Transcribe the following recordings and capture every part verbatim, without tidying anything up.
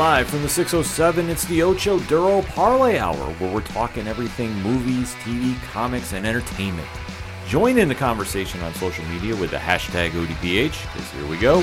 Live from the six oh seven, it's the Ocho Duro Parlay Hour, where we're talking everything movies, T V, comics, and entertainment. Join in the conversation on social media with the hashtag O D P H, because here we go.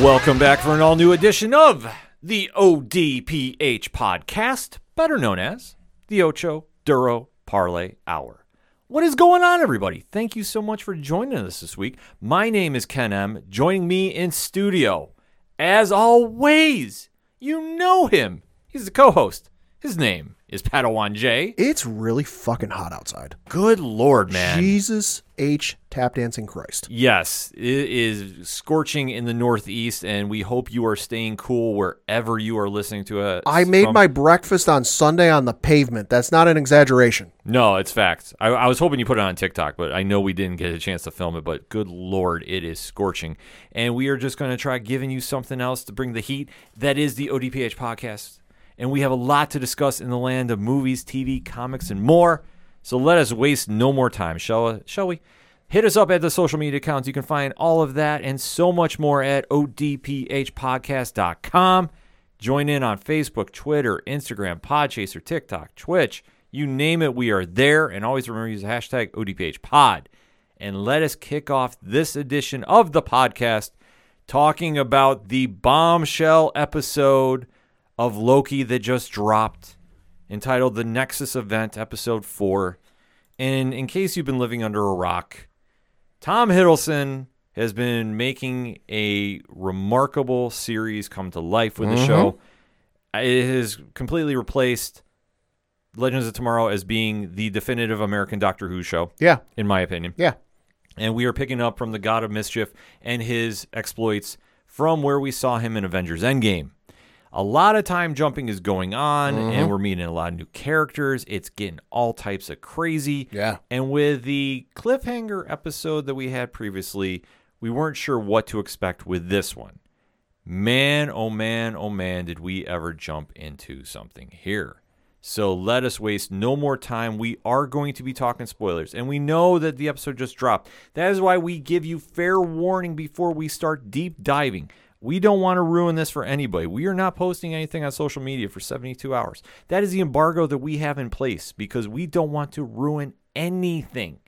Welcome back for an all-new edition of the O D P H podcast, better known as the Ocho Duro Parlay Hour. What is going on, everybody? Thank you so much for joining us this week. My name is Ken M. Joining me in studio, as always, you know him. He's the co-host. His name is Padawan J. It's really fucking hot outside. Good Lord, man. Jesus H. Tap Dancing Christ. Yes, it is scorching in the Northeast, and we hope you are staying cool wherever you are listening to us. I made from. my breakfast on Sunday on the pavement. That's not an exaggeration. No, it's facts. I, I was hoping you put it on TikTok, but I know we didn't get a chance to film it, but good Lord, it is scorching. And we are just going to try giving you something else to bring the heat. That is the O D P H podcast. And we have a lot to discuss in the land of movies, T V, comics, and more. So let us waste no more time, shall, shall we? Hit us up at the social media accounts. You can find all of that and so much more at O D P H podcast dot com. Join in on Facebook, Twitter, Instagram, Podchaser, TikTok, Twitch. You name it, we are there. And always remember to use the hashtag O D P H pod. And let us kick off this edition of the podcast talking about the bombshell episode of Loki that just dropped, entitled The Nexus Event, Episode four. And in case you've been living under a rock, Tom Hiddleston has been making a remarkable series come to life with mm-hmm. the show. It has completely replaced Legends of Tomorrow as being the definitive American Doctor Who show. Yeah. In my opinion. Yeah. And we are picking up from the God of Mischief and his exploits from where we saw him in Avengers Endgame. A lot of time jumping is going on, mm-hmm. and we're meeting a lot of new characters. It's getting all types of crazy. Yeah. And with the cliffhanger episode that we had previously, we weren't sure what to expect with this one. Man, oh man, oh man, did we ever jump into something here. So let us waste no more time. We are going to be talking spoilers, and we know that the episode just dropped. That is why we give you fair warning before we start deep diving. We don't want to ruin this for anybody. We are not posting anything on social media for seventy-two hours. That is the embargo that we have in place because we don't want to ruin anything.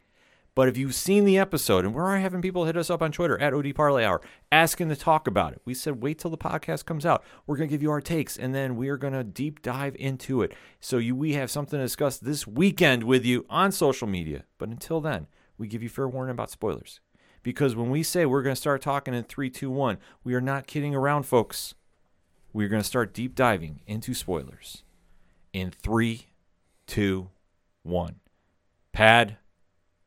But if you've seen the episode, and we're already having people hit us up on Twitter, at O D Parlay Hour, asking to talk about it. We said, wait till the podcast comes out. We're going to give you our takes, and then we are going to deep dive into it. So you, we have something to discuss this weekend with you on social media. But until then, we give you fair warning about spoilers. Because when we say we're going to start talking in three, two, one, we are not kidding around, folks. We're going to start deep diving into spoilers in three, two, one. Pad,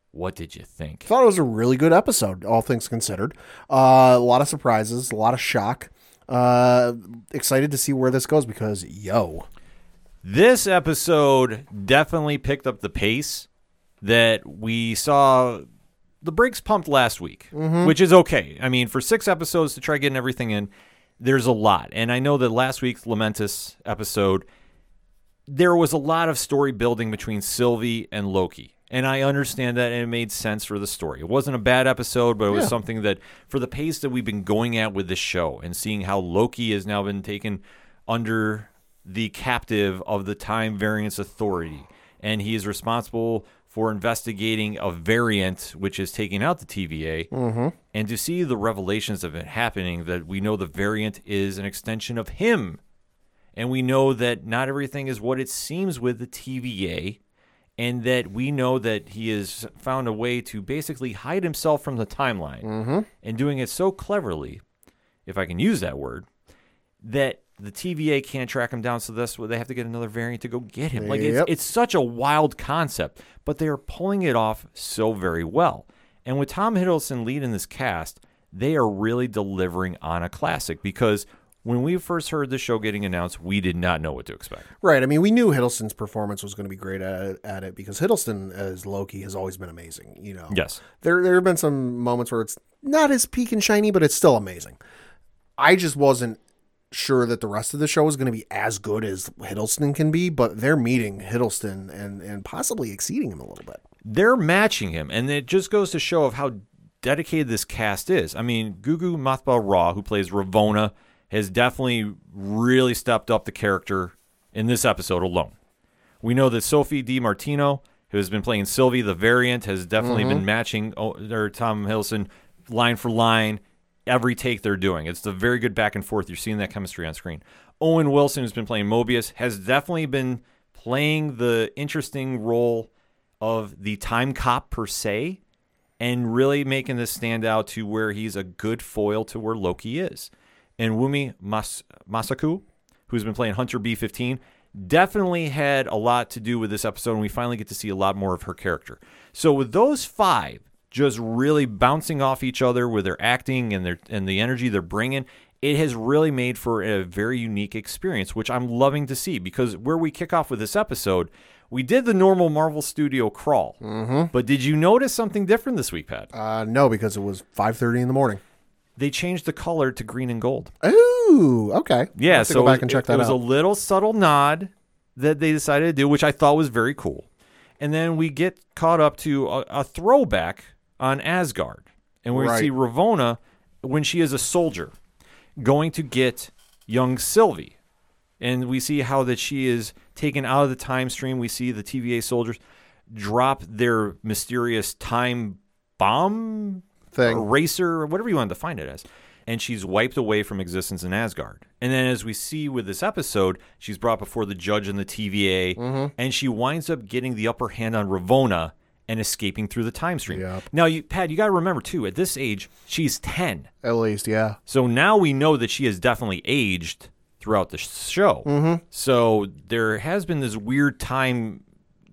what did you think? I thought it was a really good episode, all things considered. Uh, a lot of surprises, a lot of shock. Uh, excited to see where this goes because, yo. This episode definitely picked up the pace that we saw. The brakes pumped last week, mm-hmm. which is okay. I mean, for six episodes to try getting everything in, there's a lot. And I know that last week's Lamentis episode, there was a lot of story building between Sylvie and Loki. And I understand that, and it made sense for the story. It wasn't a bad episode, but it was yeah. something that, for the pace that we've been going at with this show and seeing how Loki has now been taken under the captive of the Time Variance Authority, and he is responsible for investigating a variant which is taking out the T V A, mm-hmm. and to see the revelations of it happening, that we know the variant is an extension of him, and we know that not everything is what it seems with the T V A, and that we know that he has found a way to basically hide himself from the timeline, mm-hmm. and doing it so cleverly, if I can use that word, that the T V A can't track him down, so that's why they have to get another variant to go get him. Like yep. it's, it's such a wild concept, but they are pulling it off so very well. And with Tom Hiddleston leading this cast, they are really delivering on a classic because when we first heard the show getting announced, we did not know what to expect. Right. I mean, we knew Hiddleston's performance was going to be great at, at it because Hiddleston as Loki has always been amazing. You know, yes, there there have been some moments where it's not his peak and shiny, but it's still amazing. I just wasn't sure that the rest of the show is going to be as good as Hiddleston can be, but they're meeting Hiddleston and, and possibly exceeding him a little bit. They're matching him, and it just goes to show of how dedicated this cast is. I mean, Gugu Mbatha-Raw, who plays Ravonna, has definitely really stepped up the character in this episode alone. We know that Sophie DiMartino, who has been playing Sylvie, the variant, has definitely mm-hmm. been matching or Tom Hiddleston line for line, every take they're doing. It's a very good back and forth. You're seeing that chemistry on screen. Owen Wilson, who's been playing Mobius, has definitely been playing the interesting role of the time cop per se, and really making this stand out to where he's a good foil to where Loki is. And Wunmi Mas- Mosaku, who's been playing Hunter B fifteen, definitely had a lot to do with this episode, and we finally get to see a lot more of her character. So with those five just really bouncing off each other with their acting and their and the energy they're bringing, it has really made for a very unique experience, which I'm loving to see, because where we kick off with this episode, we did the normal Marvel Studio crawl. Mm-hmm. But did you notice something different this week, Pat? Uh, no, because it was five thirty in the morning. They changed the color to green and gold. Ooh, okay. Yeah, so go back and check that out. It was a little subtle nod that they decided to do, which I thought was very cool. And then we get caught up to a, a throwback on Asgard. And we right. see Ravonna, when she is a soldier, going to get young Sylvie. And we see how that she is taken out of the time stream. We see the T V A soldiers drop their mysterious time bomb thing, eraser, whatever you want to define it as, and she's wiped away from existence in Asgard. And then, as we see with this episode, she's brought before the judge and the T V A, mm-hmm. and she winds up getting the upper hand on Ravonna and escaping through the time stream. Yep. Now, you, Pat, you got to remember, too, at this age, she's ten. At least, yeah. So now we know that she has definitely aged throughout the show. Mm-hmm. So there has been this weird time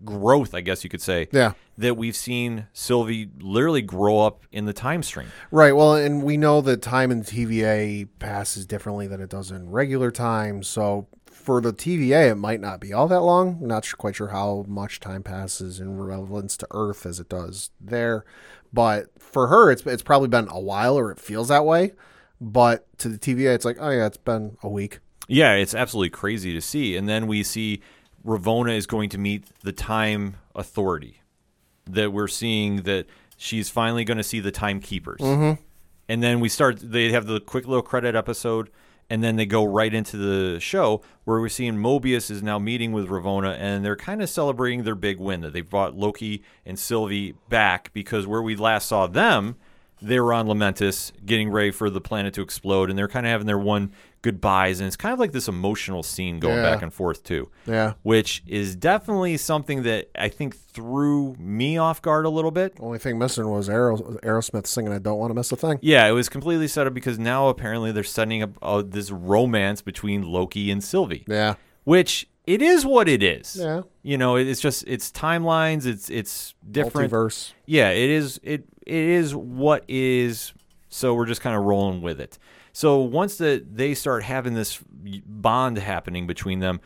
growth, I guess you could say, yeah. that we've seen Sylvie literally grow up in the time stream. Right. Well, and we know that time in T V A passes differently than it does in regular time. So for the T V A, it might not be all that long. I'm not quite sure how much time passes in relevance to Earth as it does there. But for her, it's it's probably been a while, or it feels that way. But to the T V A, it's like, oh, yeah, it's been a week. Yeah, it's absolutely crazy to see. And then we see Ravonna is going to meet the Time Authority, that we're seeing that she's finally going to see the Timekeepers. Mm-hmm. And then we start, they have the quick little credit episode, and then they go right into the show where we're seeing Mobius is now meeting with Ravonna, and they're kind of celebrating their big win, that they brought Loki and Sylvie back, because where we last saw them, they were on Lamentis getting ready for the planet to explode, and they're kind of having their one goodbyes, and it's kind of like this emotional scene going yeah. back and forth too, yeah which is definitely something that I think threw me off guard a little bit. Only thing missing was Aeros- Aerosmith singing I Don't Want to Miss a Thing. Yeah, it was completely set up, because now apparently they're setting up uh, this romance between Loki and Sylvie, yeah which it is what it is. Yeah you know, it's just, it's timelines, it's it's different. Multiverse. yeah it is it it is what is, so we're just kind of rolling with it. So once the, they start having this bond happening between them,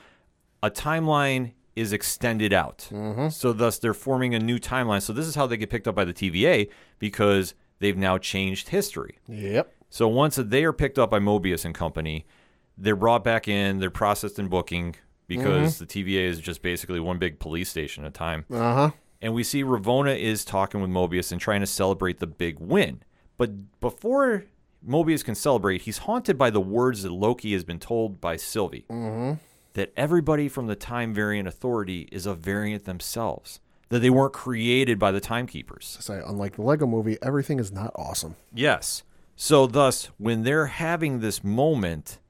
a timeline is extended out. Mm-hmm. So thus they're forming a new timeline. So this is how they get picked up by the T V A, because they've now changed history. Yep. So once they are picked up by Mobius and company, they're brought back in, they're processed in booking, because mm-hmm. the T V A is just basically one big police station at a time. Uh-huh. And we see Ravonna is talking with Mobius and trying to celebrate the big win. But before Mobius can celebrate, he's haunted by the words that Loki has been told by Sylvie, mm-hmm. that everybody from the Time Variant Authority is a variant themselves, that they weren't created by the Timekeepers. I say, unlike the Lego movie, everything is not awesome. Yes. So thus, when they're having this moment,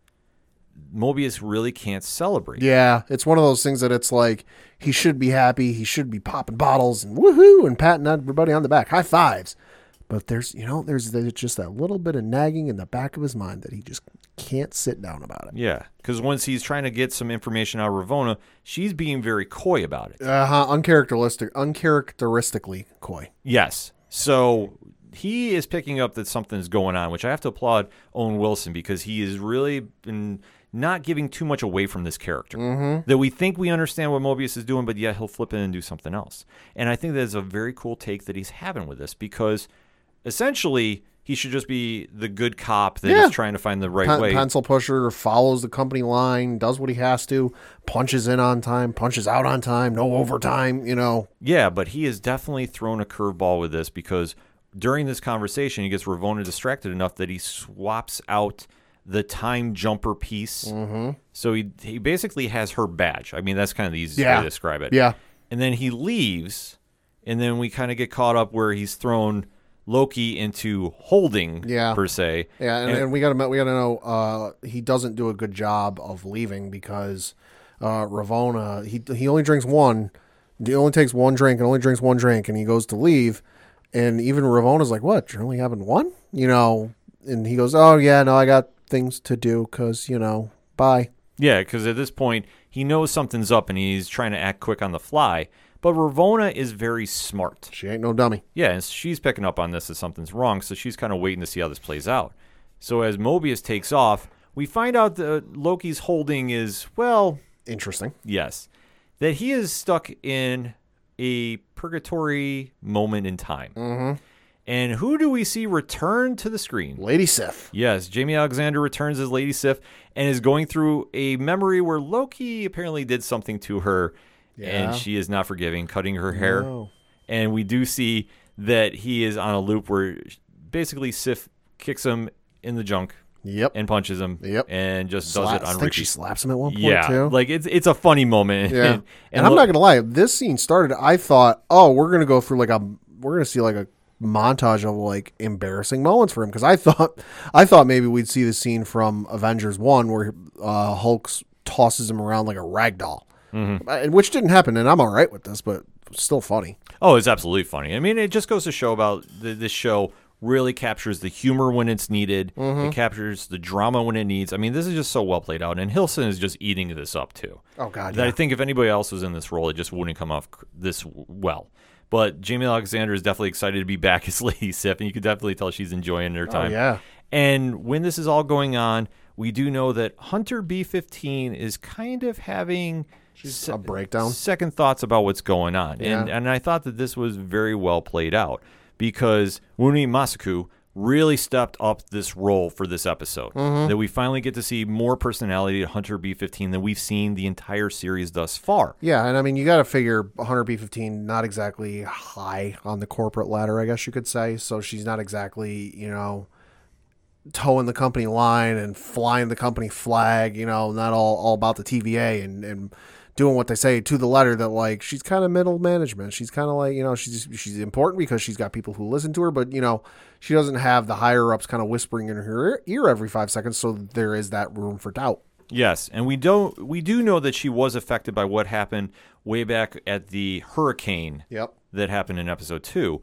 Mobius really can't celebrate. Yeah, it's one of those things that it's like, he should be happy, he should be popping bottles and woohoo and patting everybody on the back, high fives. But there's, you know, there's, there's just that little bit of nagging in the back of his mind that he just can't sit down about it. Yeah, because once he's trying to get some information out of Ravonna, she's being very coy about it. Uh-huh, uncharacteristic, uncharacteristically coy. Yes. So he is picking up that something's going on, which I have to applaud Owen Wilson, because he has really been not giving too much away from this character. Mm-hmm. That we think we understand what Mobius is doing, but yet he'll flip in and do something else. And I think that's a very cool take that he's having with this, because essentially, he should just be the good cop that yeah. is trying to find the right Pen- way. Pencil pusher, follows the company line, does what he has to, punches in on time, punches out on time, no overtime, you know. Yeah, but he has definitely thrown a curveball with this because during this conversation, he gets Ravonna distracted enough that he swaps out the time jumper piece. Mm-hmm. So he he basically has her badge. I mean, that's kind of the easiest yeah. way to describe it. Yeah. And then he leaves, and then we kind of get caught up where he's thrown Loki into holding, yeah. per se. Yeah, and, and, and we got to we got to know uh, he doesn't do a good job of leaving because uh, Ravonna, he he only drinks one. He only takes one drink and only drinks one drink, and he goes to leave. And even Ravonna's like, what, you're only having one? You know, and he goes, oh, yeah, no, I got things to do because, you know, bye. Yeah, because at this point, he knows something's up and he's trying to act quick on the fly. But Ravonna is very smart. She ain't no dummy. Yeah, and she's picking up on this that something's wrong, so she's kind of waiting to see how this plays out. So as Mobius takes off, we find out that Loki's holding is, well... interesting. Yes. That he is stuck in a purgatory moment in time. Mm-hmm. And who do we see return to the screen? Lady Sif. Yes, Jamie Alexander returns as Lady Sif and is going through a memory where Loki apparently did something to her, yeah. and she is not forgiving, cutting her hair. No. And we do see that he is on a loop where basically Sif kicks him in the junk yep. and punches him yep. and just Sla- does it on Ricky. I think she slaps him at one point, yeah, too. Like, it's it's a funny moment. Yeah. and, and I'm lo- not going to lie. This scene started, I thought, oh, we're going to go through like a, we're going to see like a, montage of like embarrassing moments for him, because I thought I thought maybe we'd see the scene from Avengers one where uh, Hulk tosses him around like a rag doll, mm-hmm. which didn't happen, and I'm all right with this, but still funny. Oh, it's absolutely funny. I mean, it just goes to show about the, this show really captures the humor when it's needed. Mm-hmm. It captures the drama when it needs. I mean, this is just so well played out, and Hiddleston is just eating this up too. Oh God, yeah. I think if anybody else was in this role, it just wouldn't come off this well. But Jamie Alexander is definitely excited to be back as Lady Sif, and you can definitely tell she's enjoying her time. Oh, yeah. And when this is all going on, we do know that Hunter B fifteen is kind of having se- a breakdown, second thoughts about what's going on. Yeah. And and I thought that this was very well played out because Wunmi Mosaku really stepped up this role for this episode, mm-hmm. that we finally get to see more personality to Hunter B fifteen than we've seen the entire series thus far. Yeah, and I mean, you got to figure Hunter B fifteen not exactly high on the corporate ladder, I guess you could say, so she's not exactly, you know, toeing the company line and flying the company flag, you know, not all, all about the T V A and, and doing what they say to the letter, that like she's kind of middle management. She's kind of like, you know, she's she's important because she's got people who listen to her, but you know, she doesn't have the higher ups kind of whispering in her ear every five seconds. So there is that room for doubt. Yes, and we don't we do know that she was affected by what happened way back at the hurricane. Yep. That happened in episode two.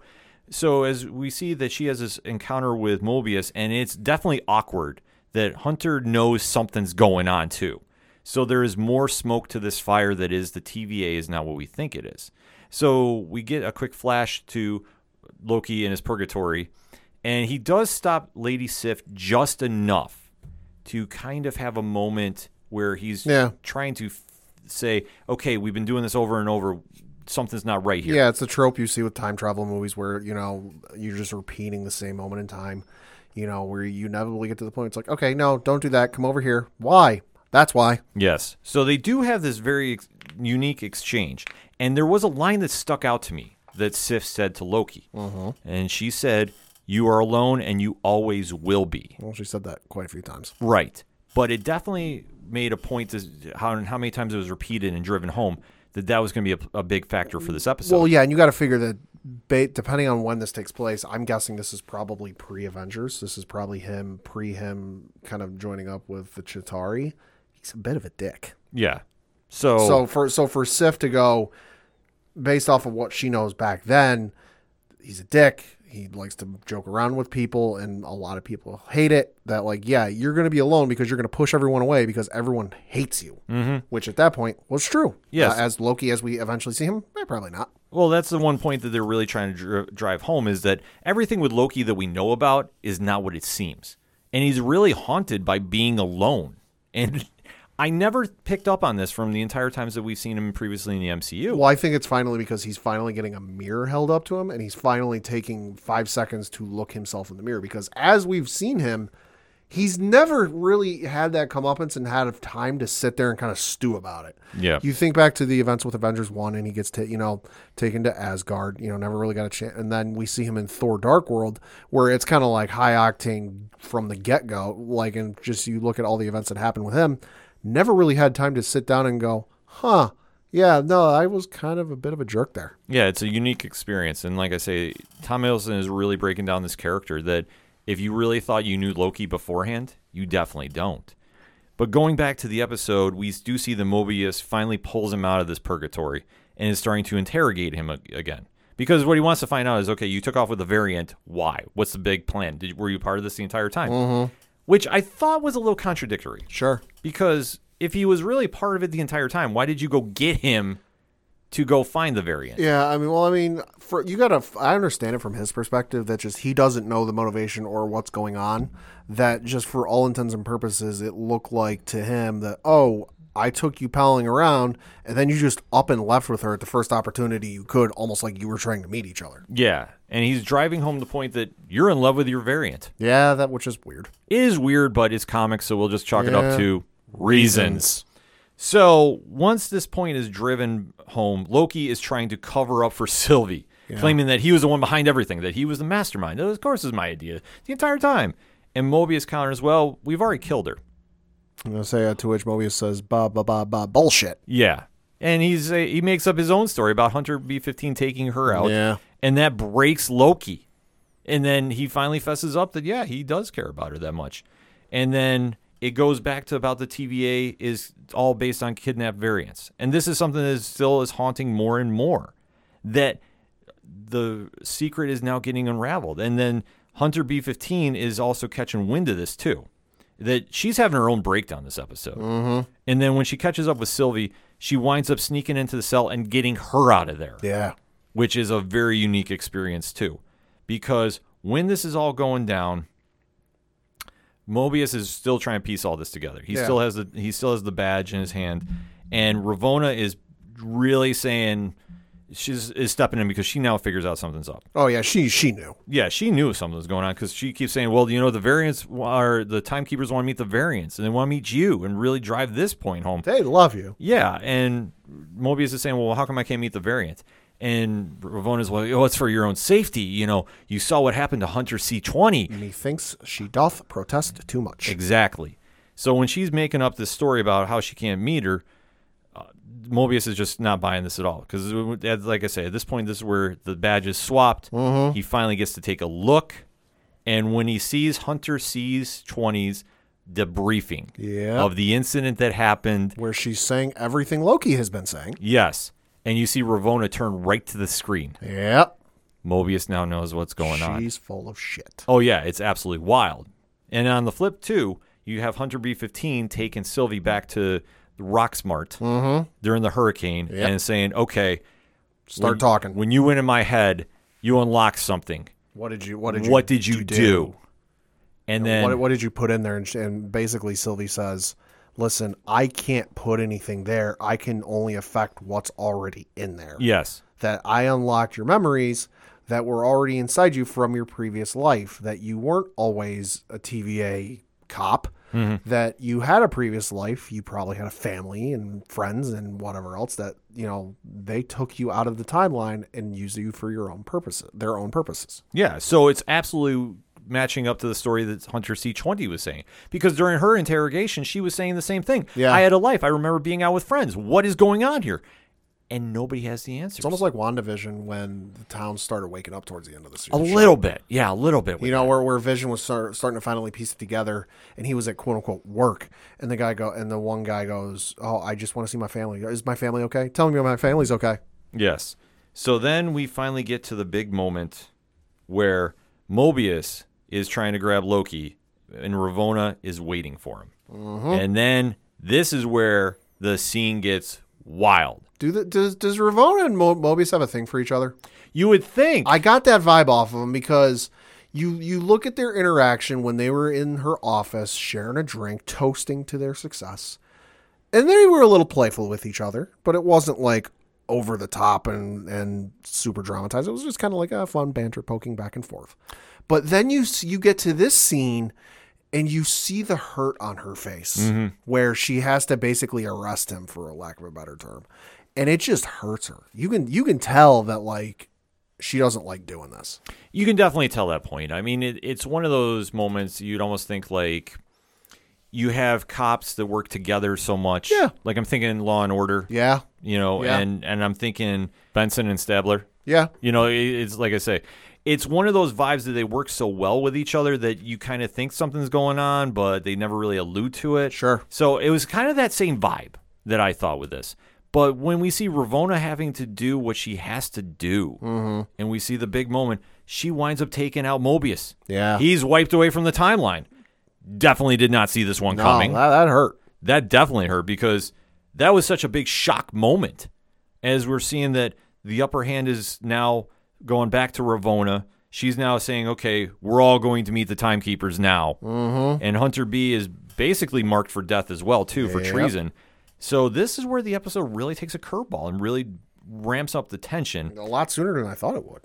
So as we see that she has this encounter with Mobius, and it's definitely awkward that Hunter knows something's going on too. So there is more smoke to this fire that is the T V A is not what we think it is. So we get a quick flash to Loki in his purgatory, and he does stop Lady Sif just enough to kind of have a moment where he's yeah. trying to f- say, okay, we've been doing this over and over. Something's not right here. Yeah, it's a trope you see with time travel movies where, you know, you're just repeating the same moment in time, you know, where you inevitably get to the point. It's like, okay, no, don't do that. Come over here. Why? That's why. Yes. So they do have this very ex- unique exchange. And there was a line that stuck out to me that Sif said to Loki. Mm-hmm. And she said, you are alone and you always will be. Well, she said that quite a few times. Right. But it definitely made a point to how, how many times it was repeated and driven home that that was going to be a, a big factor for this episode. Well, yeah. And you got to figure that ba- depending on when this takes place, I'm guessing this is probably pre-Avengers. This is probably him, pre-him kind of joining up with the Chitauri. He's a bit of a dick. Yeah. So so for so for Sif to go based off of what she knows back then, he's a dick. He likes to joke around with people, and a lot of people hate it. That like, yeah, you're going to be alone because you're going to push everyone away because everyone hates you, mm-hmm. which at that point was true. Yes. Uh, as Loki, as we eventually see him, eh, probably not. Well, that's the one point that they're really trying to dr- drive home is that everything with Loki that we know about is not what it seems. And he's really haunted by being alone. And I never picked up on this from the entire times that we've seen him previously in the M C U. Well, I think it's finally because he's finally getting a mirror held up to him, and he's finally taking five seconds to look himself in the mirror, because as we've seen him, he's never really had that comeuppance and had time to sit there and kind of stew about it. Yeah. You think back to the events with Avengers one, and he gets to, you know, taken to Asgard, you know, never really got a chance. And then we see him in Thor Dark World, where it's kind of like high octane from the get go. Like, and just you look at all the events that happened with him, never really had time to sit down and go, huh, yeah, no, I was kind of a bit of a jerk there. Yeah, it's a unique experience. And like I say, Tom Hiddleston is really breaking down this character that, if you really thought you knew Loki beforehand, you definitely don't. But going back to the episode, we do see the Mobius finally pulls him out of this purgatory and is starting to interrogate him again. Because what he wants to find out is, okay, you took off with the variant. Why? What's the big plan? Did, were you part of this the entire time? Mm-hmm. Which I thought was a little contradictory. Sure. Because if he was really part of it the entire time, why did you go get him to go find the variant? Yeah, I mean, well, I mean, for you gotta. I understand it from his perspective that just he doesn't know the motivation or what's going on. That just for all intents and purposes, it looked like to him that, oh, I took you palling around, and then you just up and left with her at the first opportunity you could, almost like you were trying to meet each other. Yeah, and he's driving home the point that you're in love with your variant. Yeah, that which is weird. It is weird, but it's comics, so we'll just chalk yeah. it up to reasons. reasons. So once this point is driven home, Loki is trying to cover up for Sylvie, yeah. claiming that he was the one behind everything, that he was the mastermind. That, of course, is my idea the entire time. And Mobius counters, well, we've already killed her. I'm going to say, uh, to which Mobius says, ba, ba, ba, ba, bullshit. Yeah. And he's uh, he makes up his own story about Hunter B fifteen taking her out. Yeah. And that breaks Loki. And then he finally fesses up that, yeah, he does care about her that much. And then it goes back to about the T V A is all based on kidnapped variants. And this is something that is still is haunting more and more, that the secret is now getting unraveled. And then Hunter B fifteen is also catching wind of this too, that she's having her own breakdown this episode. Mm-hmm. And then when she catches up with Sylvie, she winds up sneaking into the cell and getting her out of there. Yeah. Which is a very unique experience too, because when this is all going down, Mobius is still trying to piece all this together. He yeah. still has the he still has the badge in his hand, and Ravonna is really saying she's is stepping in because she now figures out something's up. Oh yeah, she she knew. Yeah, she knew something was going on because she keeps saying, "Well, you know, the variants are the timekeepers want to meet the variants, and they want to meet you, and really drive this point home. They love you." Yeah, and Mobius is saying, "Well, how come I can't meet the variants?" And Ravonna's like, oh, it's for your own safety. You know, you saw what happened to Hunter C twenty. And he thinks she doth protest too much. Exactly. So when she's making up this story about how she can't meet her, uh, Mobius is just not buying this at all. Because, like I say, at this point, this is where the badge is swapped. Mm-hmm. He finally gets to take a look. And when he sees Hunter C twenty's debriefing yeah. of the incident that happened, where she's saying everything Loki has been saying. Yes. And you see Ravonna turn right to the screen. Yep. Mobius now knows what's going on. She's full of shit. Oh, yeah. It's absolutely wild. And on the flip, too, you have Hunter B fifteen taking Sylvie back to Rocksmart mm-hmm. during the hurricane yep. and saying, okay. Start when, talking. When you went in my head, you unlocked something. What did you What did you, what did you, did you do? do? And, and then what, what did you put in there? And, and basically Sylvie says, listen, I can't put anything there. I can only affect what's already in there. Yes. That I unlocked your memories that were already inside you from your previous life, that you weren't always a T V A cop, mm-hmm. that you had a previous life. You probably had a family and friends and whatever else that, you know, they took you out of the timeline and used you for your own purposes, their own purposes. Yeah. So it's absolutely matching up to the story that Hunter C twenty was saying. Because during her interrogation, she was saying the same thing. Yeah. I had a life. I remember being out with friends. What is going on here? And nobody has the answers. It's almost like WandaVision when the town started waking up towards the end of the season. A little bit. Yeah, a little bit. You know, where, where Vision was start, starting to finally piece it together, and he was at quote-unquote work, and the guy go, and the one guy goes, oh, I just want to see my family. Is my family okay? Tell me my family's okay. Yes. So then we finally get to the big moment where Mobius is trying to grab Loki, and Ravonna is waiting for him. Mm-hmm. And then this is where the scene gets wild. Do the, does does Ravonna and Mo- Mobius have a thing for each other? You would think. I got that vibe off of them because you you look at their interaction when they were in her office, sharing a drink, toasting to their success. And they were a little playful with each other, but it wasn't like over the top and, and super dramatized. It was just kind of like a fun banter poking back and forth. But then you you get to this scene and you see the hurt on her face, mm-hmm. where she has to basically arrest him, for a lack of a better term. And it just hurts her. You can you can tell that, like, she doesn't like doing this. You can definitely tell that point. I mean, it, it's one of those moments you'd almost think, like, you have cops that work together so much. Yeah. Like, I'm thinking Law and Order. Yeah. You know, yeah. and and I'm thinking Benson and Stabler. Yeah. You know, it, it's like I say, it's one of those vibes that they work so well with each other that you kind of think something's going on, but they never really allude to it. Sure. So it was kind of that same vibe that I thought with this. But when we see Ravonna having to do what she has to do, mm-hmm. and we see the big moment, she winds up taking out Mobius. Yeah. He's wiped away from the timeline. Definitely did not see this one no, coming. That, that hurt. That definitely hurt, because that was such a big shock moment, as we're seeing that the upper hand is now going back to Ravonna. She's now saying, okay, we're all going to meet the Timekeepers now. Mm-hmm. And Hunter B is basically marked for death as well, too, for yep. treason. So this is where the episode really takes a curveball and really ramps up the tension. A lot sooner than I thought it would.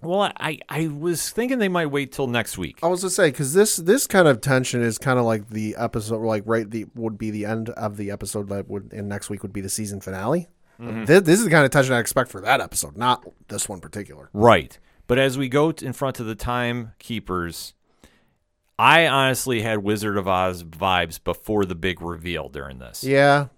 Well, I, I was thinking they might wait till next week. I was going to say, because this, this kind of tension is kind of like the episode, like right, the would be the end of the episode that would, and next week would be the season finale. Mm-hmm. This, this is the kind of tension I expect for that episode, not this one in particular. Right. But as we go in front of the Timekeepers, I honestly had Wizard of Oz vibes before the big reveal during this. Yeah.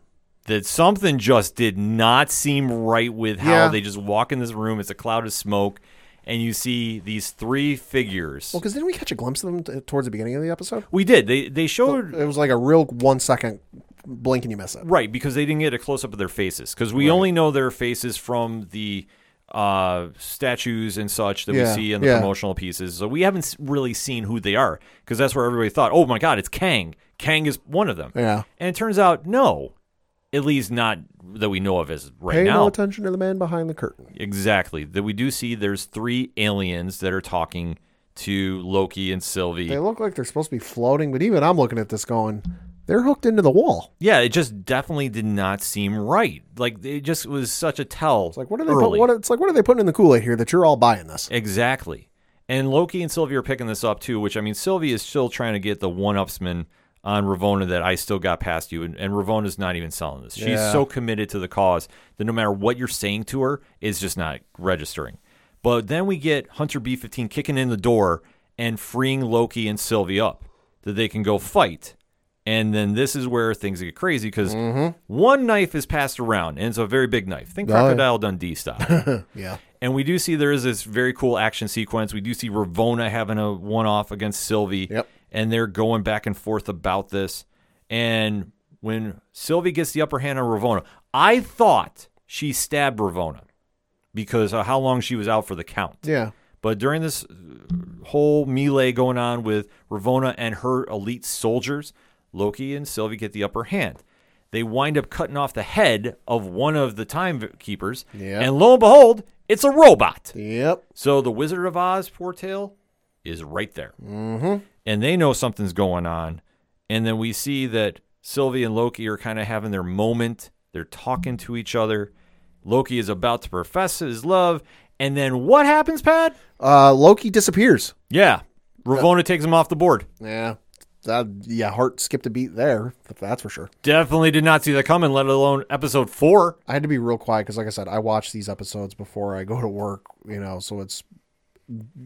That something just did not seem right with how yeah. they just walk in this room. It's a cloud of smoke. And you see these three figures. Well, because didn't we catch a glimpse of them t- towards the beginning of the episode? We did. They they showed... It was like a real one-second blink and you miss it. Right, because they didn't get a close-up of their faces. Because we right. only know their faces from the uh, statues and such that yeah. we see in the yeah. promotional pieces. So we haven't really seen who they are. Because that's where everybody thought, oh, my God, it's Kang. Kang is one of them. Yeah. And it turns out, no. At least not that we know of as right Pay now. Pay no attention to the man behind the curtain. Exactly. That we do see there's three aliens that are talking to Loki and Sylvie. They look like they're supposed to be floating, but even I'm looking at this going, they're hooked into the wall. Yeah, it just definitely did not seem right. Like, it just was such a tell. It's like, what are they, put, what, it's like, what are they putting in the Kool-Aid here that you're all buying this? Exactly. And Loki and Sylvie are picking this up too, which, I mean, Sylvie is still trying to get the one-upsman on Ravonna that I still got past you, and, and Ravonna's not even selling this. She's yeah. so committed to the cause that no matter what you're saying to her, it's just not registering. But then we get Hunter B fifteen kicking in the door and freeing Loki and Sylvie up that they can go fight. And then this is where things get crazy, because mm-hmm. one knife is passed around, and it's a very big knife. Think Crocodile oh, yeah. Dundee style. yeah. And we do see there is this very cool action sequence. We do see Ravonna having a one-off against Sylvie. Yep. And they're going back and forth about this. And when Sylvie gets the upper hand on Ravonna, I thought she stabbed Ravonna because of how long she was out for the count. Yeah. But during this whole melee going on with Ravonna and her elite soldiers, Loki and Sylvie get the upper hand. They wind up cutting off the head of one of the Timekeepers. Yep. And lo and behold, it's a robot. Yep. So the Wizard of Oz portrayal is right there. Mm-hmm. And they know something's going on. And then we see that Sylvie and Loki are kind of having their moment. They're talking to each other. Loki is about to profess his love. And then what happens, Pat? Uh, Loki disappears. Yeah. Ravonna uh, takes him off the board. Yeah. That, yeah, heart skipped a beat there. That's for sure. Definitely did not see that coming, let alone episode four. I had to be real quiet because, like I said, I watch these episodes before I go to work, you know, so it's...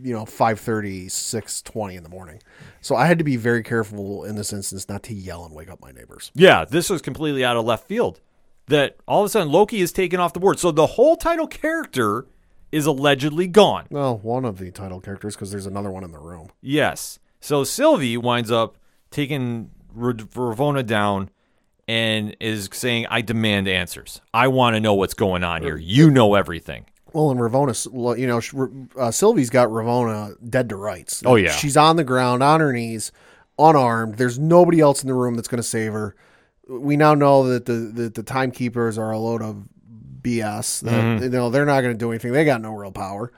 you know, five thirty, six twenty in the morning. So I had to be very careful in this instance not to yell and wake up my neighbors. Yeah, this was completely out of left field that all of a sudden Loki is taken off the board. So the whole title character is allegedly gone. Well, one of the title characters, because there's another one in the room. Yes. So Sylvie winds up taking Ravonna down and is saying, I demand answers. I want to know what's going on here. You know everything. Well, and Ravonna, you know, uh, Sylvie's got Ravonna dead to rights. Oh, yeah. She's on the ground, on her knees, unarmed. There's nobody else in the room that's going to save her. We now know that the the, the Timekeepers are a load of B S. That, mm-hmm. you know, they're not going to do anything. They got no real power.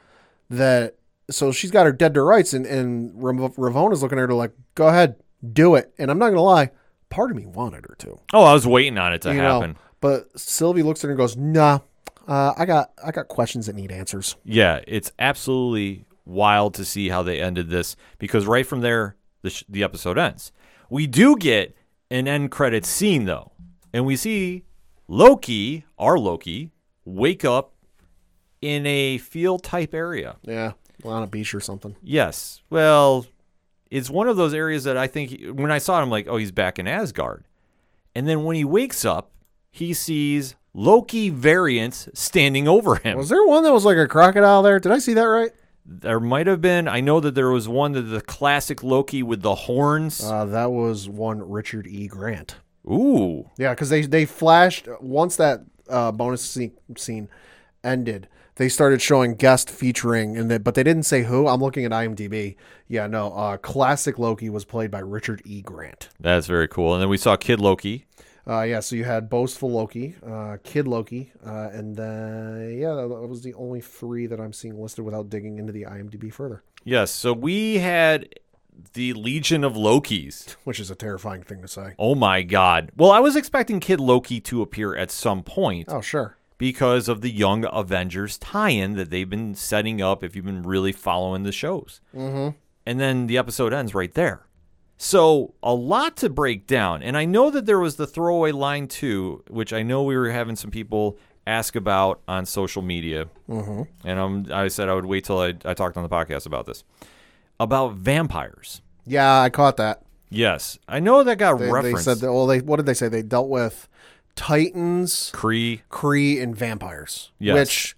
That So she's got her dead to rights, and, and Ravonna's looking at her like, go ahead, do it. And I'm not going to lie, part of me wanted her to. Oh, I was waiting on it to you happen. Know, but Sylvie looks at her and goes, nah, uh, I got I got questions that need answers. Yeah, it's absolutely wild to see how they ended this, because right from there, the, sh- the episode ends. We do get an end credits scene, though, and we see Loki, our Loki, wake up in a field-type area. Yeah, on a beach or something. Yes. Well, it's one of those areas that I think, he, when I saw it, I'm like, oh, he's back in Asgard. And then when he wakes up, he sees Loki variants standing over him. Was there one that was like a crocodile there? Did I see that right? There might have been. I know that there was one that the classic Loki with the horns. Uh, that was one Richard E. Grant. Ooh. Yeah, because they, they flashed, once that uh, bonus scene, scene ended, they started showing guest featuring, and they, but they didn't say who. I'm looking at IMDb. Yeah, no, uh, classic Loki was played by Richard E. Grant. That's very cool. And then we saw Kid Loki. Uh, yeah, so you had Boastful Loki, uh, Kid Loki, uh, and then, yeah, that was the only three that I'm seeing listed without digging into the IMDb further. Yes, so we had the Legion of Lokis. Which is a terrifying thing to say. Oh, my God. Well, I was expecting Kid Loki to appear at some point. Oh, sure. Because of the Young Avengers tie-in that they've been setting up if you've been really following the shows. Mm-hmm. And then the episode ends right there. So a lot to break down. And I know that there was the throwaway line, too, which I know we were having some people ask about on social media. Mm-hmm. And I'm, I said I would wait till I, I talked on the podcast about this. About vampires. Yeah, I caught that. Yes. I know that got they, referenced. They said that, well, they, what did they say? They dealt with Titans, Kree, Kree, and vampires. Yes. Which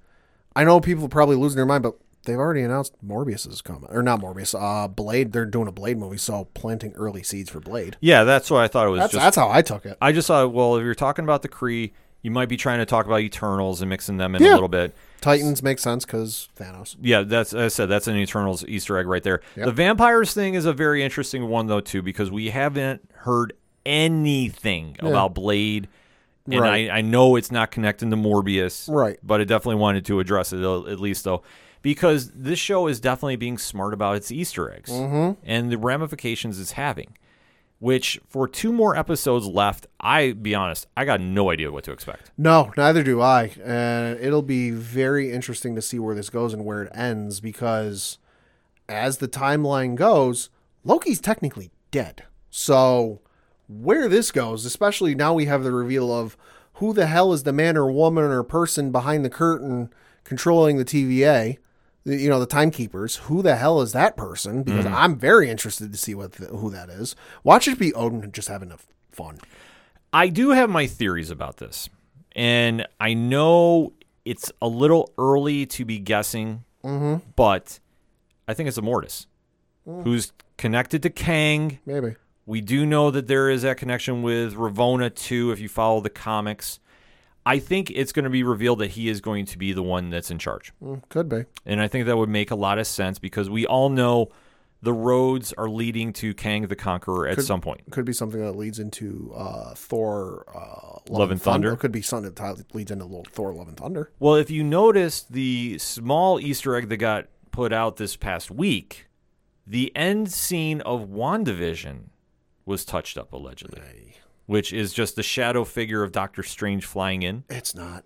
I know people are probably losing their mind, but they've already announced Morbius is coming. Or not Morbius, uh, Blade. They're doing a Blade movie, so planting early seeds for Blade. Yeah, that's what I thought it was. That's, just, that's how I took it. I just thought, well, if you're talking about the Kree, you might be trying to talk about Eternals and mixing them in yeah. a little bit. Titans make sense because Thanos. Yeah, that's as I said, that's an Eternals Easter egg right there. Yep. The vampires thing is a very interesting one, though, too, because we haven't heard anything yeah. about Blade. And right. I, I know it's not connecting to Morbius. Right. But I definitely wanted to address it, at least, though. Because this show is definitely being smart about its Easter eggs mm-hmm. and the ramifications it's having, which for two more episodes left, I be honest, I got no idea what to expect. No, neither do I. And uh, it'll be very interesting to see where this goes and where it ends, because as the timeline goes, Loki's technically dead. So where this goes, especially now we have the reveal of who the hell is the man or woman or person behind the curtain controlling the T V A. You know, the Timekeepers. Who the hell is that person? Because mm. I'm very interested to see what the, who that is. Watch it be Odin and just have enough fun. I do have my theories about this. And I know it's a little early to be guessing, mm-hmm. but I think it's Immortus, mm. who's connected to Kang. Maybe. We do know that there is that connection with Ravonna, too, if you follow the comics. I think it's going to be revealed that he is going to be the one that's in charge. Could be. And I think that would make a lot of sense, because we all know the roads are leading to Kang the Conqueror at could, some point. Could be something that leads into uh, Thor uh, Love, Love and Thunder. Thunder. Could be something that leads into Thor Love and Thunder. Well, if you notice the small Easter egg that got put out this past week, the end scene of WandaVision was touched up, allegedly. Hey. Which is just the shadow figure of Doctor Strange flying in. It's not.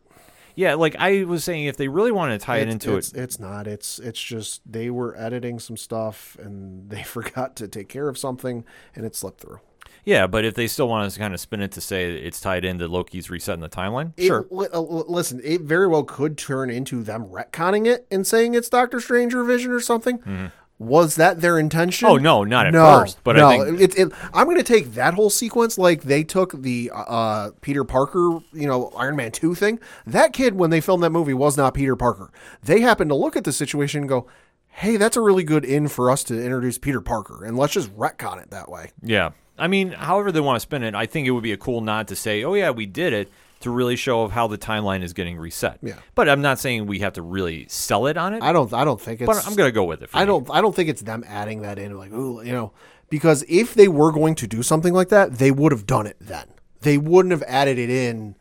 Yeah, like I was saying, if they really wanted to tie it, it into it's, it. It's not. It's it's just they were editing some stuff, and they forgot to take care of something, and it slipped through. Yeah, but if they still want us to kind of spin it to say it's tied into Loki's resetting the timeline, it, sure. L- l- listen, it very well could turn into them retconning it and saying it's Doctor Strange or Vision or something. Mm-hmm. Was that their intention? Oh, no, not at no, first. But no, I think it, it, I'm going to take that whole sequence like they took the uh, Peter Parker, you know, Iron Man two thing. That kid, when they filmed that movie, was not Peter Parker. They happened to look at the situation and go, hey, that's a really good in for us to introduce Peter Parker, and let's just retcon it that way. Yeah. I mean, however they want to spin it, I think it would be a cool nod to say, oh, yeah, we did it, to really show how the timeline is getting reset. Yeah. But I'm not saying we have to really sell it on it. I don't I don't think it's But I'm going to go with it. For I me. don't I don't think it's them adding that in, like, ooh, you know, because if they were going to do something like that, they would have done it then. They wouldn't have added it in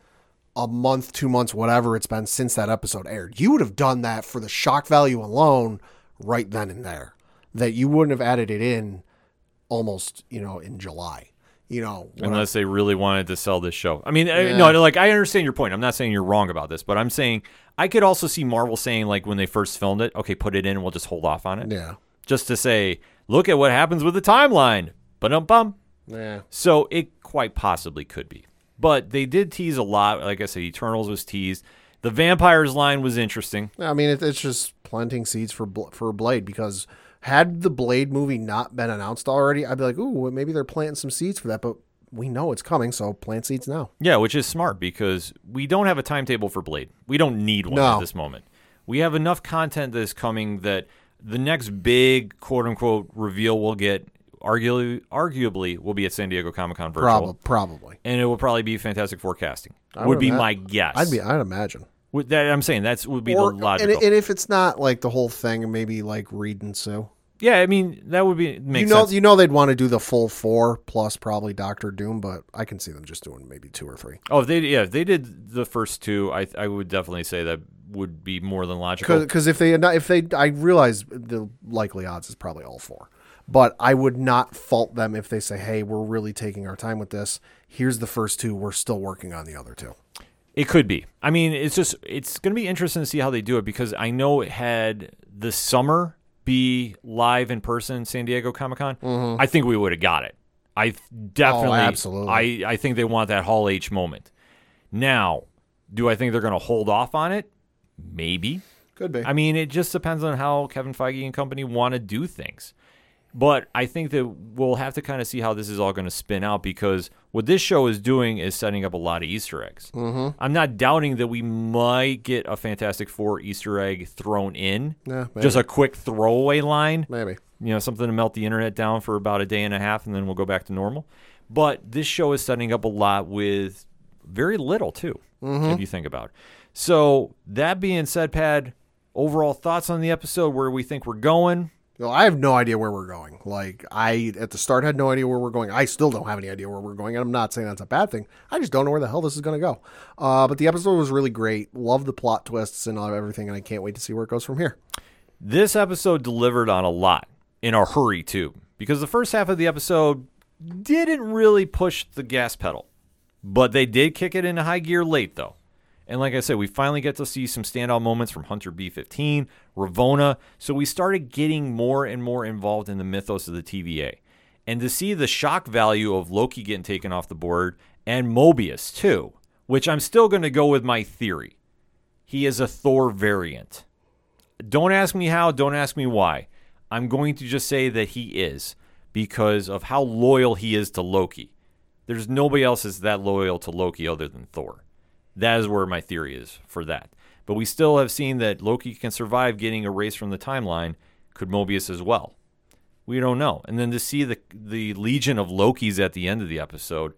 a month, two months, whatever it's been since that episode aired. You would have done that for the shock value alone right then and there. That you wouldn't have added it in almost, you know, in July. you know. Unless they really wanted to sell this show. I mean, yeah. I, no, like, I understand your point. I'm not saying you're wrong about this, but I'm saying I could also see Marvel saying, like, when they first filmed it, okay, put it in and we'll just hold off on it. Yeah. Just to say, look at what happens with the timeline. Ba-dum-bum. Yeah. So it quite possibly could be. But they did tease a lot. Like I said, Eternals was teased. The vampires line was interesting. I mean, it, it's just planting seeds for for Blade, because had the Blade movie not been announced already, I'd be like, ooh, maybe they're planting some seeds for that. But we know it's coming, so plant seeds now. Yeah, which is smart, because we don't have a timetable for Blade. We don't need one no. at this moment. We have enough content that is coming that the next big quote-unquote reveal we'll get Arguably, arguably will be at San Diego Comic-Con virtual. Probably, probably. And it will probably be Fantastic Four casting. I would be imagine. my guess. I'd be, I'd imagine. Would that, I'm saying that would be or, the logical. And, and if it's not like the whole thing, maybe like Reed and Sue. Yeah, I mean, that would be makes you know, sense. You know they'd want to do the full four plus probably Doctor Doom, but I can see them just doing maybe two or three. Oh, if they yeah, if they did the first two, I I would definitely say that would be more than logical. Because if they if they I realize the likely odds is probably all four. But I would not fault them if they say, hey, we're really taking our time with this. Here's the first two. We're still working on the other two. It could be. I mean, it's just it's going to be interesting to see how they do it, because I know it had the summer be live in person San Diego Comic-Con. Mm-hmm. I think we would have got it. I definitely. Oh, absolutely. I, I think they want that Hall H moment. Now, do I think they're going to hold off on it? Maybe. Could be. I mean, it just depends on how Kevin Feige and company want to do things. But I think that we'll have to kind of see how this is all going to spin out, because what this show is doing is setting up a lot of Easter eggs. Mm-hmm. I'm not doubting that we might get a Fantastic Four Easter egg thrown in. Yeah, just a quick throwaway line. Maybe. You know, something to melt the internet down for about a day and a half, and then we'll go back to normal. But this show is setting up a lot with very little, too, mm-hmm. if you think about it. So that being said, Pad, overall thoughts on the episode, where we think we're going? Well, I have no idea where we're going. Like, I, at the start, had no idea where we're going. I still don't have any idea where we're going, and I'm not saying that's a bad thing. I just don't know where the hell this is going to go. Uh, but the episode was really great. Love the plot twists and everything, and I can't wait to see where it goes from here. This episode delivered on a lot, in a hurry, too, because the first half of the episode didn't really push the gas pedal. But they did kick it into high gear late, though. And like I said, we finally get to see some standout moments from Hunter B fifteen, Ravonna. So we started getting more and more involved in the mythos of the T V A. And to see the shock value of Loki getting taken off the board, and Mobius too, which I'm still going to go with my theory. He is a Thor variant. Don't ask me how, don't ask me why. I'm going to just say that he is, because of how loyal he is to Loki. There's nobody else that's that loyal to Loki other than Thor. That is where my theory is for that. But we still have seen that Loki can survive getting erased from the timeline. Could Mobius as well? We don't know. And then to see the the legion of Lokis at the end of the episode,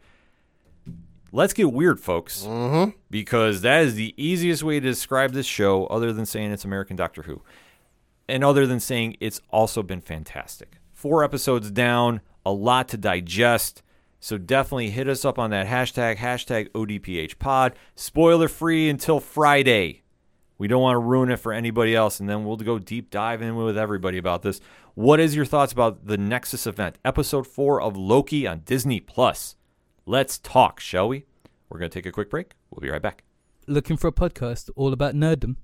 let's get weird, folks, mm-hmm. because that is the easiest way to describe this show, other than saying it's American Doctor Who, and other than saying it's also been fantastic. Four episodes down, a lot to digest. So definitely hit us up on that hashtag, hashtag O D P H pod. Spoiler free until Friday. We don't want to ruin it for anybody else, and then we'll go deep dive in with everybody about this. What is your thoughts about the Nexus event, episode four of Loki on Disney Plus? Let's talk, shall we? We're going to take a quick break. We'll be right back. Looking for a podcast all about nerddom?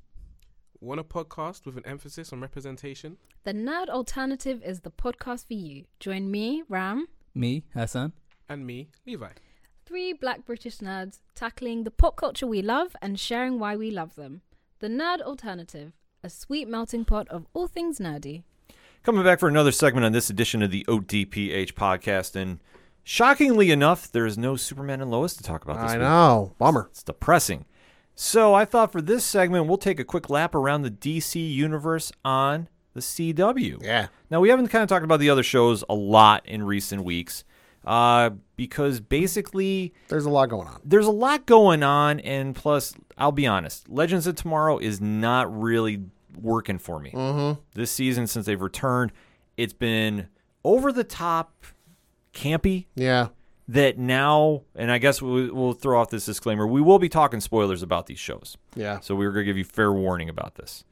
Want a podcast with an emphasis on representation? The Nerd Alternative is the podcast for you. Join me, Ram. Me, Hassan. And me, Levi. Three black British nerds tackling the pop culture we love and sharing why we love them. The Nerd Alternative, a sweet melting pot of all things nerdy. Coming back for another segment on this edition of the O D P H podcast. And shockingly enough, there is no Superman and Lois to talk about this I week. know. Bummer. It's, it's depressing. So I thought for this segment, we'll take a quick lap around the D C universe on the C W. Yeah. Now, we haven't kind of talked about the other shows a lot in recent weeks. Uh, because basically there's a lot going on. There's a lot going on, and plus, I'll be honest, Legends of Tomorrow is not really working for me. Mm-hmm. This season, since they've returned, it's been over the top, campy. Yeah. That now, and I guess we'll, we'll throw off this disclaimer: we will be talking spoilers about these shows. Yeah. So we were going to give you fair warning about this.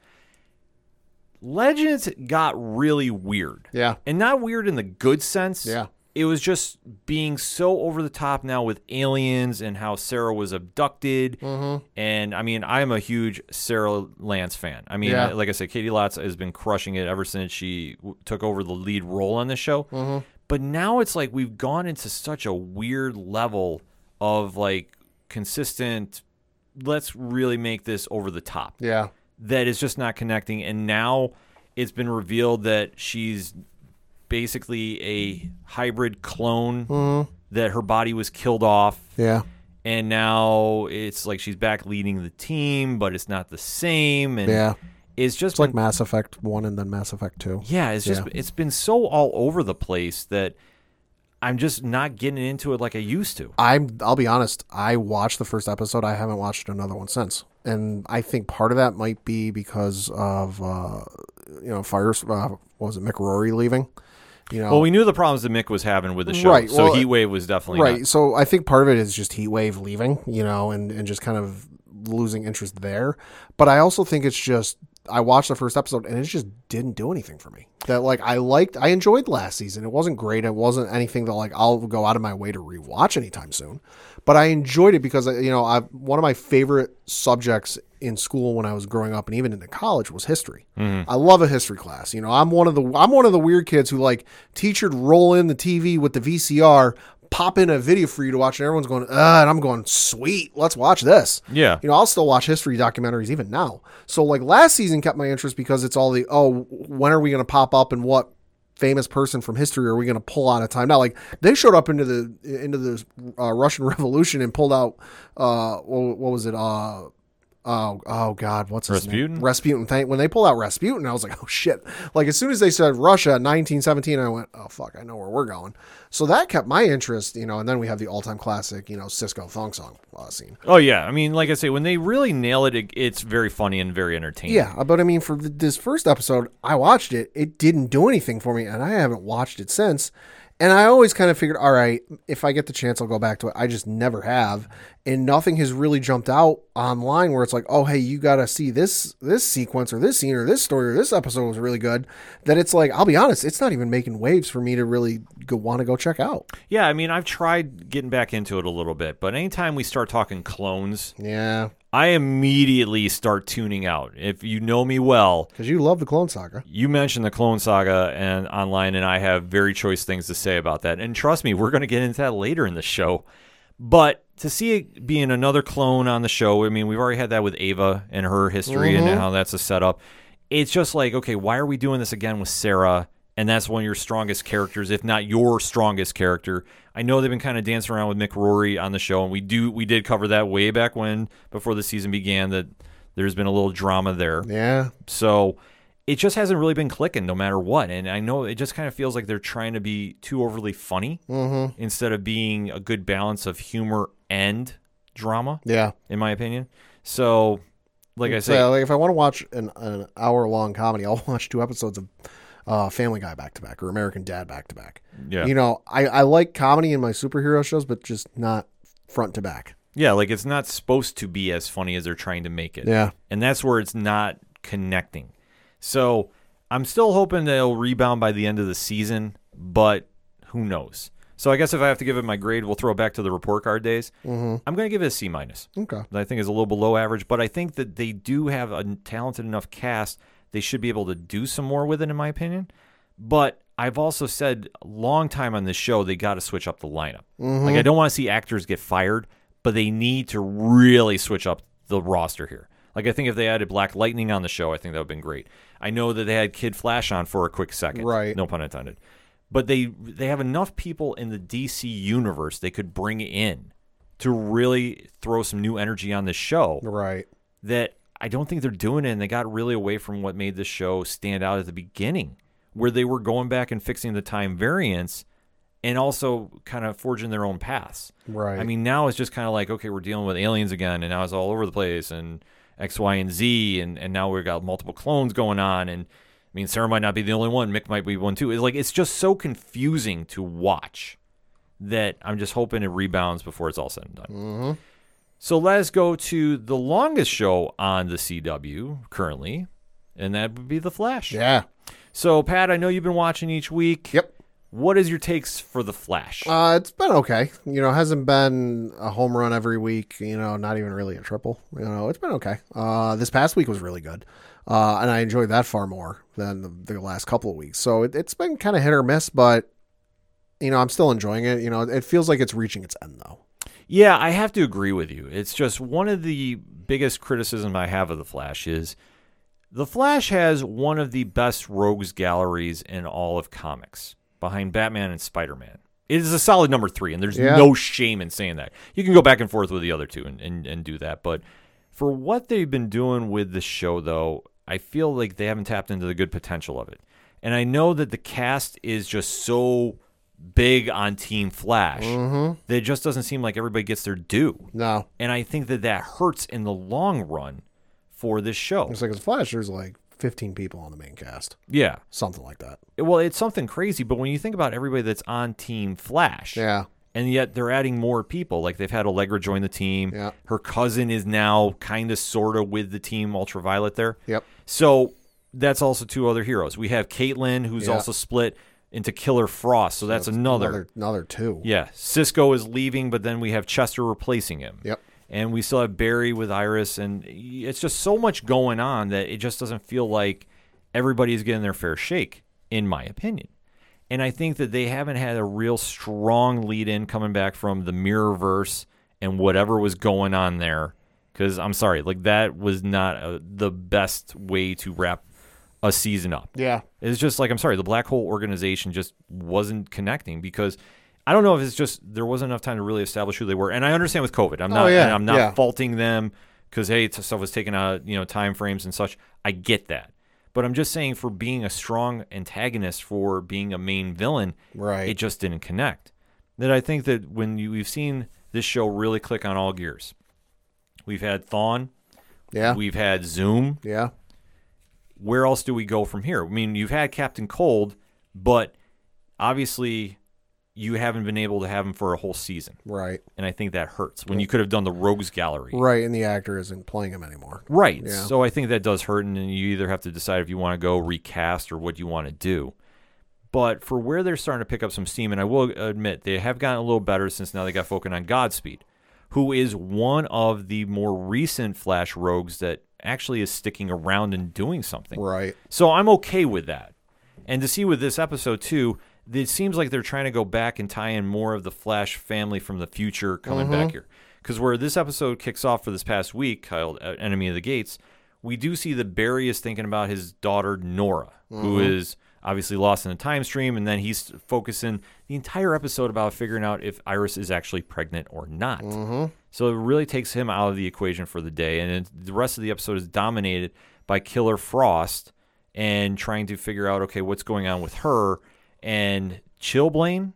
Legends got really weird. Yeah. And not weird in the good sense. Yeah. it was just being so over the top now with aliens and how Sarah was abducted. Mm-hmm. And, I mean, I'm a huge Sarah Lance fan. I mean, yeah. like I said, Katie Lotz has been crushing it ever since she w- took over the lead role on this show. Mm-hmm. But now it's like we've gone into such a weird level of, like, consistent, let's really make this over the top. Yeah. That is just not connecting. And now it's been revealed that she's basically a hybrid clone, mm-hmm. that her body was killed off. Yeah. And now it's like she's back leading the team, but it's not the same. And yeah. It's just it's been, like Mass Effect one and then Mass Effect two. Yeah, it's just yeah. it's been so all over the place that I'm just not getting into it like I used to. I'm I'll be honest, I watched the first episode, I haven't watched another one since. And I think part of that might be because of uh, you know, Fire uh, what was it, Mick Rory leaving? You know, well, we knew the problems that Mick was having with the show, right, so well, Heatwave was definitely right. Not. So I think part of it is just Heatwave leaving, you know, and, and just kind of losing interest there. But I also think it's just I watched the first episode and it just didn't do anything for me. That like I liked, I enjoyed last season. It wasn't great. It wasn't anything that like I'll go out of my way to rewatch anytime soon. But I enjoyed it because you know I one of my favorite subjects in school when I was growing up and even into college was history. Mm-hmm. I love a history class. You know, I'm one of the I'm one of the weird kids who like teacher'd roll in the T V with the V C R, pop in a video for you to watch, and everyone's going, ah, and I'm going, sweet, let's watch this. Yeah. You know, I'll still watch history documentaries even now. So like last season kept my interest because it's all the oh, when are we going to pop up and what famous person from history are we going to pull out of time now? Like they showed up into the into the uh, Russian Revolution and pulled out uh what, what was it uh. Oh, oh God, what's his Rasputin? name? Rasputin. Thing. When they pulled out Rasputin, I was like, oh shit. Like as soon as they said Russia, nineteen seventeen, I went, oh fuck, I know where we're going. So that kept my interest, you know, and then we have the all-time classic, you know, Cisco Thong Song uh, scene. Oh yeah. I mean, like I say, when they really nail it, it, it's very funny and very entertaining. Yeah, but I mean, for this first episode, I watched it. It didn't do anything for me, and I haven't watched it since. And I always kind of figured, all right, if I get the chance, I'll go back to it. I just never have. And nothing has really jumped out online where it's like, oh, hey, you got to see this this sequence or this scene or this story or this episode was really good. That it's like, I'll be honest, it's not even making waves for me to really want to go check out. Yeah, I mean, I've tried getting back into it a little bit. But anytime we start talking clones, yeah, I immediately start tuning out. If you know me well. Because you love the Clone Saga. You mentioned the Clone Saga and online, and I have very choice things to say about that. And trust me, we're going to get into that later in the show. But to see it being another clone on the show, I mean, we've already had that with Ava and her history, mm-hmm. and how that's a setup. It's just like, okay, why are we doing this again with Sarah? And that's one of your strongest characters, if not your strongest character. I know they've been kind of dancing around with Mick Rory on the show, and we do we did cover that way back when, before the season began, that there's been a little drama there. Yeah. So it just hasn't really been clicking no matter what. And I know it just kind of feels like they're trying to be too overly funny, mm-hmm. instead of being a good balance of humor and drama. Yeah. In my opinion. So, like I say. Yeah, like if I want to watch an, an hour-long comedy, I'll watch two episodes of Uh, Family Guy back-to-back or American Dad back-to-back. Yeah. You know, I, I like comedy in my superhero shows, but just not front-to-back. Yeah, like it's not supposed to be as funny as they're trying to make it. Yeah. And that's where it's not connecting. So I'm still hoping that it'll rebound by the end of the season, but who knows? So I guess if I have to give it my grade, we'll throw it back to the report card days. Mm-hmm. I'm going to give it a C minus. Okay. I think it's a little below average, but I think that they do have a talented enough cast. They should be able to do some more with it, in my opinion. But I've also said a long time on this show, they got to switch up the lineup. Mm-hmm. Like, I don't want to see actors get fired, but they need to really switch up the roster here. Like, I think if they added Black Lightning on the show, I think that would have been great. I know that they had Kid Flash on for a quick second. Right. No pun intended. But they they have enough people in the D C universe they could bring in to really throw some new energy on this show. Right. That I don't think they're doing it, and they got really away from what made the show stand out at the beginning, where they were going back and fixing the time variance and also kind of forging their own paths. Right. I mean, now it's just kind of like, okay, we're dealing with aliens again, and now it's all over the place, and X, Y, and Z, and, and now we've got multiple clones going on, and I mean, Sarah might not be the only one. Mick might be one, too. It's like it's just so confusing to watch that I'm just hoping it rebounds before it's all said and done. Mm-hmm. So let's go to the longest show on the C W currently, and that would be The Flash. Yeah. So, Pat, I know you've been watching each week. Yep. What is your takes for The Flash? Uh, it's been okay. You know, hasn't been a home run every week. You know, not even really a triple. You know, it's been okay. Uh, this past week was really good. Uh, and I enjoyed that far more than the, the last couple of weeks. So it, it's been kind of hit or miss, but, you know, I'm still enjoying it. You know, it feels like it's reaching its end, though. Yeah, I have to agree with you. It's just one of the biggest criticisms I have of The Flash is The Flash has one of the best rogues galleries in all of comics, behind Batman and Spider-Man. It is a solid number three, and there's yeah. no shame in saying that. You can go back and forth with the other two and, and, and do that, but for what they've been doing with the show, though, I feel like they haven't tapped into the good potential of it. And I know that the cast is just so big on Team Flash mm-hmm. that it just doesn't seem like everybody gets their due. No. And I think that that hurts in the long run for this show. It's like it's Flash, there's like fifteen people on the main cast. Yeah. Something like that. Well, it's something crazy, but when you think about everybody that's on Team Flash, yeah, and yet they're adding more people. Like, they've had Allegra join the team. Yeah. Her cousin is now kind of sort of with the team Ultraviolet there. Yep. So that's also two other heroes. We have Caitlin, who's yeah. also split into Killer Frost, so that's, that's another. another. Another two. Yeah. Cisco is leaving, but then we have Chester replacing him. Yep. And we still have Barry with Iris, and it's just so much going on that it just doesn't feel like everybody's getting their fair shake, in my opinion. And I think that they haven't had a real strong lead-in coming back from the Mirrorverse and whatever was going on there, because I'm sorry, like that was not a, the best way to wrap a season up. Yeah. It's just like, I'm sorry, the Black Hole organization just wasn't connecting because I don't know if it's just there wasn't enough time to really establish who they were. And I understand with COVID. I'm not oh, yeah. and I'm not yeah. faulting them because, hey, stuff was taking out, you know, time frames and such. I get that. But I'm just saying for being a strong antagonist, for being a main villain, right. it just didn't connect. That I think that when you, we've seen this show really click on all gears. We've had Thawne. Yeah. We've had Zoom. Yeah. Where else do we go from here? I mean, you've had Captain Cold, but obviously you haven't been able to have him for a whole season. Right. And I think that hurts when you could have done the Rogues Gallery. Right, and the actor isn't playing him anymore. Right. Yeah. So I think that does hurt, and you either have to decide if you want to go recast or what you want to do. But for where they're starting to pick up some steam, and I will admit they have gotten a little better since now they got focused on Godspeed, who is one of the more recent Flash rogues that actually is sticking around and doing something. Right. So I'm okay with that. And to see with this episode, too, it seems like they're trying to go back and tie in more of the Flash family from the future coming mm-hmm. back here. Because where this episode kicks off for this past week, called Enemy of the Gates, we do see that Barry is thinking about his daughter, Nora, mm-hmm. who is obviously lost in a time stream, and then he's focusing the entire episode about figuring out if Iris is actually pregnant or not. Mm-hmm. So it really takes him out of the equation for the day, and the rest of the episode is dominated by Killer Frost and trying to figure out, okay, what's going on with her. And Chilblain,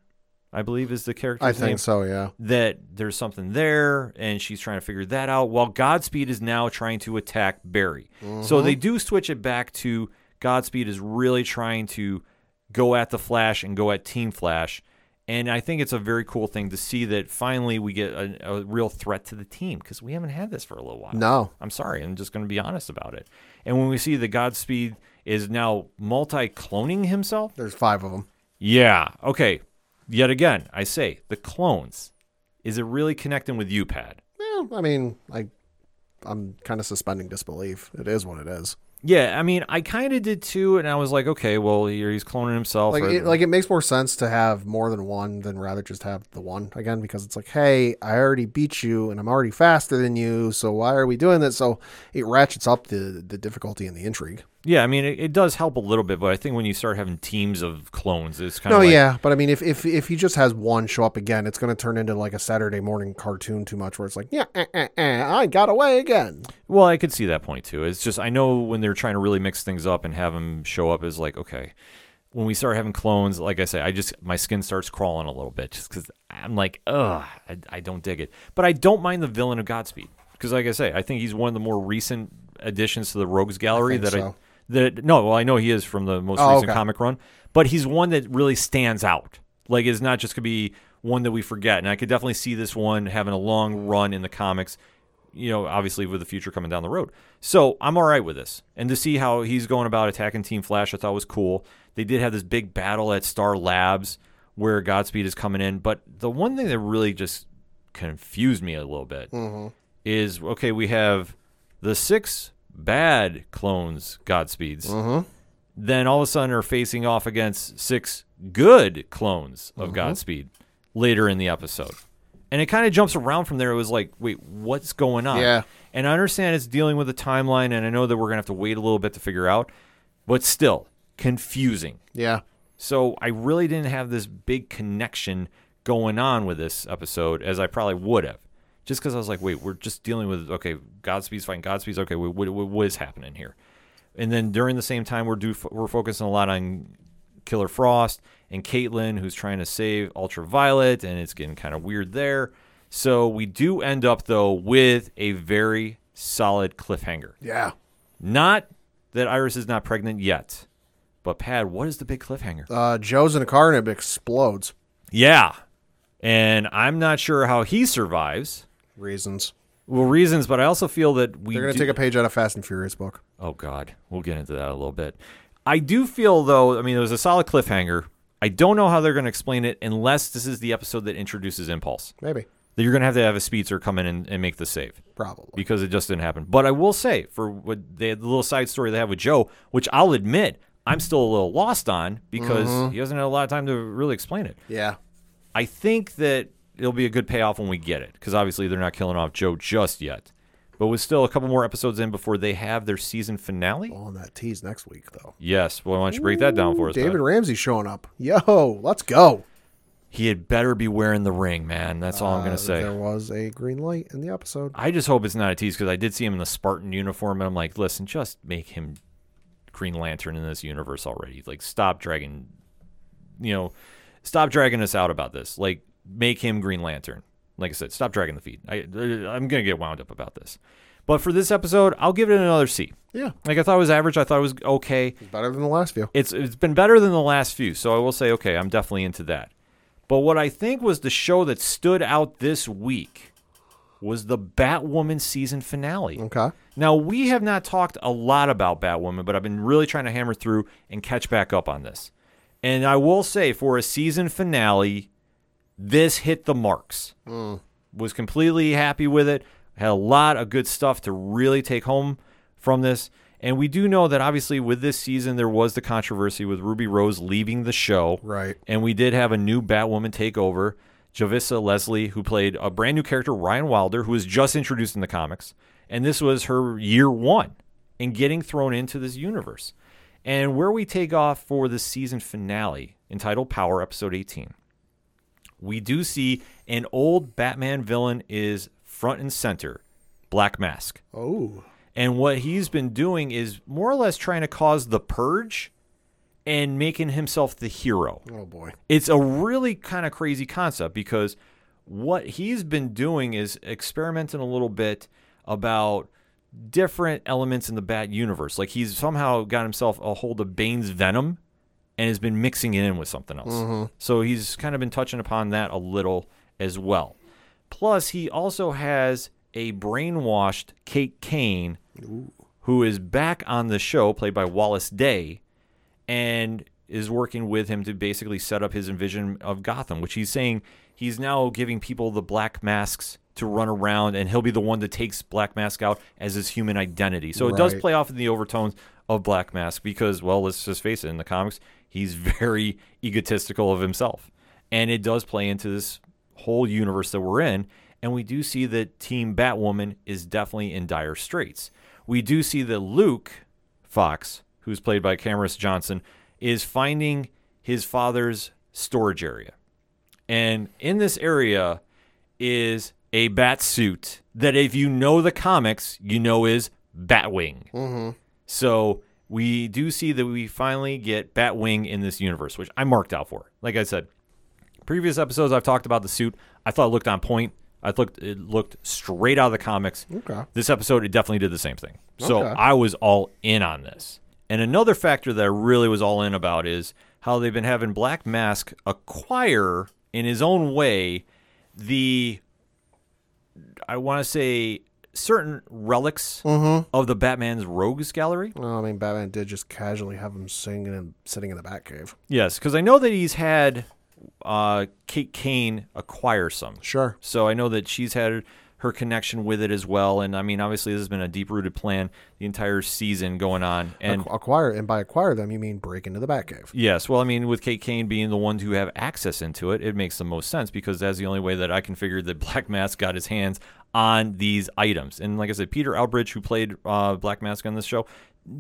I believe, is the character's I think name, so, yeah. That there's something there, and she's trying to figure that out, while Godspeed is now trying to attack Barry. Mm-hmm. So they do switch it back to Godspeed is really trying to go at the Flash and go at Team Flash. And I think it's a very cool thing to see that finally we get a, a real threat to the team, because we haven't had this for a little while. No. I'm sorry. I'm just going to be honest about it. And when we see the Godspeed is now multi-cloning himself. There's five of them. Yeah. Okay. Yet again, I say, the clones. Is it really connecting with you, Pad? Well, I mean, I, I'm kind of suspending disbelief. It is what it is. Yeah, I mean, I kind of did too, and I was like, okay, well, he's cloning himself. Like, or... it, like, it makes more sense to have more than one than rather just have the one again, because it's like, hey, I already beat you, and I'm already faster than you, so why are we doing this? So it ratchets up the, the difficulty and the intrigue. Yeah, I mean, it, it does help a little bit, but I think when you start having teams of clones, it's kind of no, like... yeah, but I mean, if, if if he just has one show up again, it's going to turn into like a Saturday morning cartoon too much where it's like, yeah, eh, eh, eh, I got away again. Well, I could see that point, too. It's just, I know when they're trying to really mix things up and have him show up as like, okay, when we start having clones, like I say, I just, my skin starts crawling a little bit just because I'm like, ugh, I, I don't dig it. But I don't mind the villain of Godspeed because, like I say, I think he's one of the more recent additions to the Rogues Gallery I that so. I... That, no, well, I know he is from the most oh, recent okay. comic run, but he's one that really stands out. Like, it's not just going to be one that we forget. And I could definitely see this one having a long run in the comics you know, obviously with the future coming down the road. So I'm all right with this. And to see how he's going about attacking Team Flash, I thought was cool. They did have this big battle at Star Labs where Godspeed is coming in. But the one thing that really just confused me a little bit mm-hmm. is, okay, we have the six bad clones Godspeeds. Mm-hmm. Then all of a sudden are facing off against six good clones of mm-hmm. Godspeed later in the episode. And it kind of jumps around from there. It was like, wait, what's going on? Yeah. And I understand it's dealing with the timeline, and I know that we're going to have to wait a little bit to figure out, but still, confusing. Yeah. So I really didn't have this big connection going on with this episode as I probably would have, just because I was like, wait, we're just dealing with, okay, Godspeed's fighting Godspeed's, okay, what, what, what is happening here? And then during the same time, we're do, we're focusing a lot on Killer Frost and Caitlyn, who's trying to save Ultraviolet, and it's getting kind of weird there. So we do end up, though, with a very solid cliffhanger. Yeah. Not that Iris is not pregnant yet, but, Pad, what is the big cliffhanger? Uh, Joe's in a car and it explodes. Yeah. And I'm not sure how he survives. Reasons. Well, reasons, but I also feel that we They're going to do... take a page out of Fast and Furious book. Oh, God. We'll get into that a little bit. I do feel, though, I mean, it was a solid cliffhanger. I don't know how they're going to explain it unless this is the episode that introduces Impulse. Maybe. That you're going to have to have a speedster come in and, and make the save. Probably. Because it just didn't happen. But I will say, for what they, the little side story they have with Joe, which I'll admit I'm still a little lost on because mm-hmm. he hasn't had a lot of time to really explain it. Yeah. I think that it'll be a good payoff when we get it because obviously they're not killing off Joe just yet. But with still a couple more episodes in before they have their season finale. Oh, and that tease next week, though. Yes. Well, why don't you break Ooh, that down for us, David Dad? Ramsey showing up. Yo, let's go. He had better be wearing the ring, man. That's all uh, I'm going to say. There was a green light in the episode. I just hope it's not a tease because I did see him in the Spartan uniform, and I'm like, listen, just make him Green Lantern in this universe already. Like, stop dragging, you know, stop dragging us out about this. Like, make him Green Lantern. Like I said, stop dragging the feet. I, I'm going to get wound up about this. But for this episode, I'll give it another C. Yeah. Like, I thought it was average. I thought it was okay. It's better than the last few. It's It's been better than the last few, so I will say, okay, I'm definitely into that. But what I think was the show that stood out this week was the Batwoman season finale. Okay. Now, we have not talked a lot about Batwoman, but I've been really trying to hammer through and catch back up on this. And I will say, for a season finale, this hit the marks. Mm. Was completely happy with it. Had a lot of good stuff to really take home from this. And we do know that obviously with this season, there was the controversy with Ruby Rose leaving the show. Right. And we did have a new Batwoman takeover. Javicia Leslie, who played a brand new character, Ryan Wilder, who was just introduced in the comics. And this was her year one in getting thrown into this universe. And where we take off for the season finale, entitled Power, episode eighteen. We do see an old Batman villain is front and center, Black Mask. Oh. And what he's been doing is more or less trying to cause the purge and making himself the hero. Oh, boy. It's a really kind of crazy concept because what he's been doing is experimenting a little bit about different elements in the Bat universe. Like, he's somehow got himself a hold of Bane's venom and has been mixing it in with something else. Mm-hmm. So he's kind of been touching upon that a little as well. Plus, he also has a brainwashed Kate Kane, Ooh. Who is back on the show, played by Wallace Day, and is working with him to basically set up his envision of Gotham, which he's saying he's now giving people the Black Masks to run around, and he'll be the one that takes Black Mask out as his human identity. So right. It does play off in the overtones of Black Mask because, well, let's just face it, in the comics, he's very egotistical of himself. And it does play into this whole universe that we're in. And we do see that Team Batwoman is definitely in dire straits. We do see that Luke Fox, who's played by Camrus Johnson, is finding his father's storage area. And in this area is a bat suit that, if you know the comics, you know is Batwing. Mm-hmm. So we do see that we finally get Batwing in this universe, which I marked out for. Like I said, previous episodes I've talked about the suit. I thought it looked on point. I looked it looked straight out of the comics. Okay. This episode, it definitely did the same thing. So okay. I was all in on this. And another factor that I really was all in about is how they've been having Black Mask acquire, in his own way, the, I want to say, certain relics mm-hmm. of the Batman's Rogues Gallery. Well, I mean, Batman did just casually have him singing and sitting in the Batcave. Yes, because I know that he's had uh, Kate Kane acquire some. Sure. So I know that she's had her connection with it as well. And, I mean, obviously this has been a deep-rooted plan the entire season going on. And acquire, and by acquire them, you mean break into the Batcave. Yes. Well, I mean, with Kate Kane being the one to have access into it, it makes the most sense because that's the only way that I can figure that Black Mask got his hands on these items. And like I said, Peter Outbridge, who played uh, Black Mask on this show,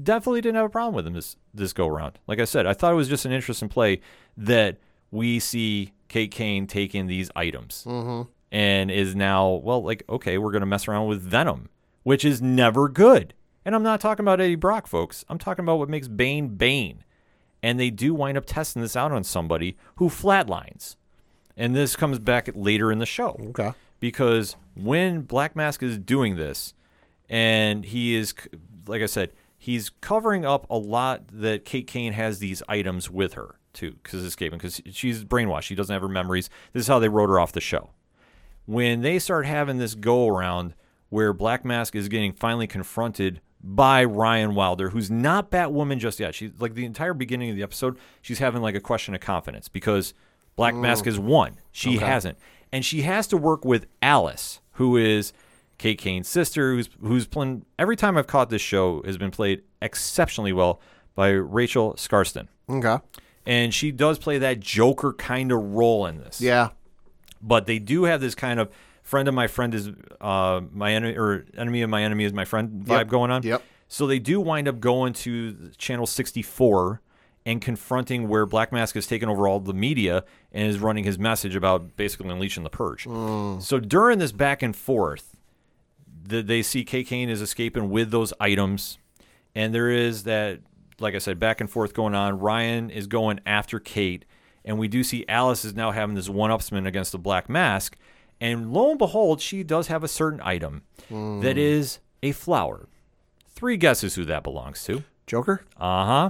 definitely didn't have a problem with him this, this go-around. Like I said, I thought it was just an interesting play that we see Kate Kane taking these items. Mm-hmm. And is now, well, like, okay, we're going to mess around with Venom, which is never good. And I'm not talking about Eddie Brock, folks. I'm talking about what makes Bane Bane. And they do wind up testing this out on somebody who flatlines. And this comes back later in the show. Okay. Because when Black Mask is doing this, and he is, like I said, he's covering up a lot that Kate Kane has these items with her, too, because it's escaping, because she's brainwashed. She doesn't have her memories. This is how they wrote her off the show. When they start having this go-around where Black Mask is getting finally confronted by Ryan Wilder, who's not Batwoman just yet. She's like the entire beginning of the episode, she's having like a question of confidence because Black mm. Mask has won. She okay. hasn't. And she has to work with Alice, who is Kate Kane's sister, who's who's playing, every time I've caught this show, has been played exceptionally well by Rachel Scarston. Okay. And she does play that Joker kind of role in this. Yeah. But they do have this kind of friend of my friend is uh, my enemy, or enemy of my enemy is my friend vibe yep. going on. Yep. So they do wind up going to Channel sixty-four and confronting where Black Mask has taken over all the media and is running his message about basically unleashing the purge. Mm. So during this back and forth, the, they see Kate Kane is escaping with those items. And there is that, like I said, back and forth going on. Ryan is going after Kate. And we do see Alice is now having this one-upsman against the Black Mask. And lo and behold, she does have a certain item mm. that is a flower. Three guesses who that belongs to. Joker? Uh-huh.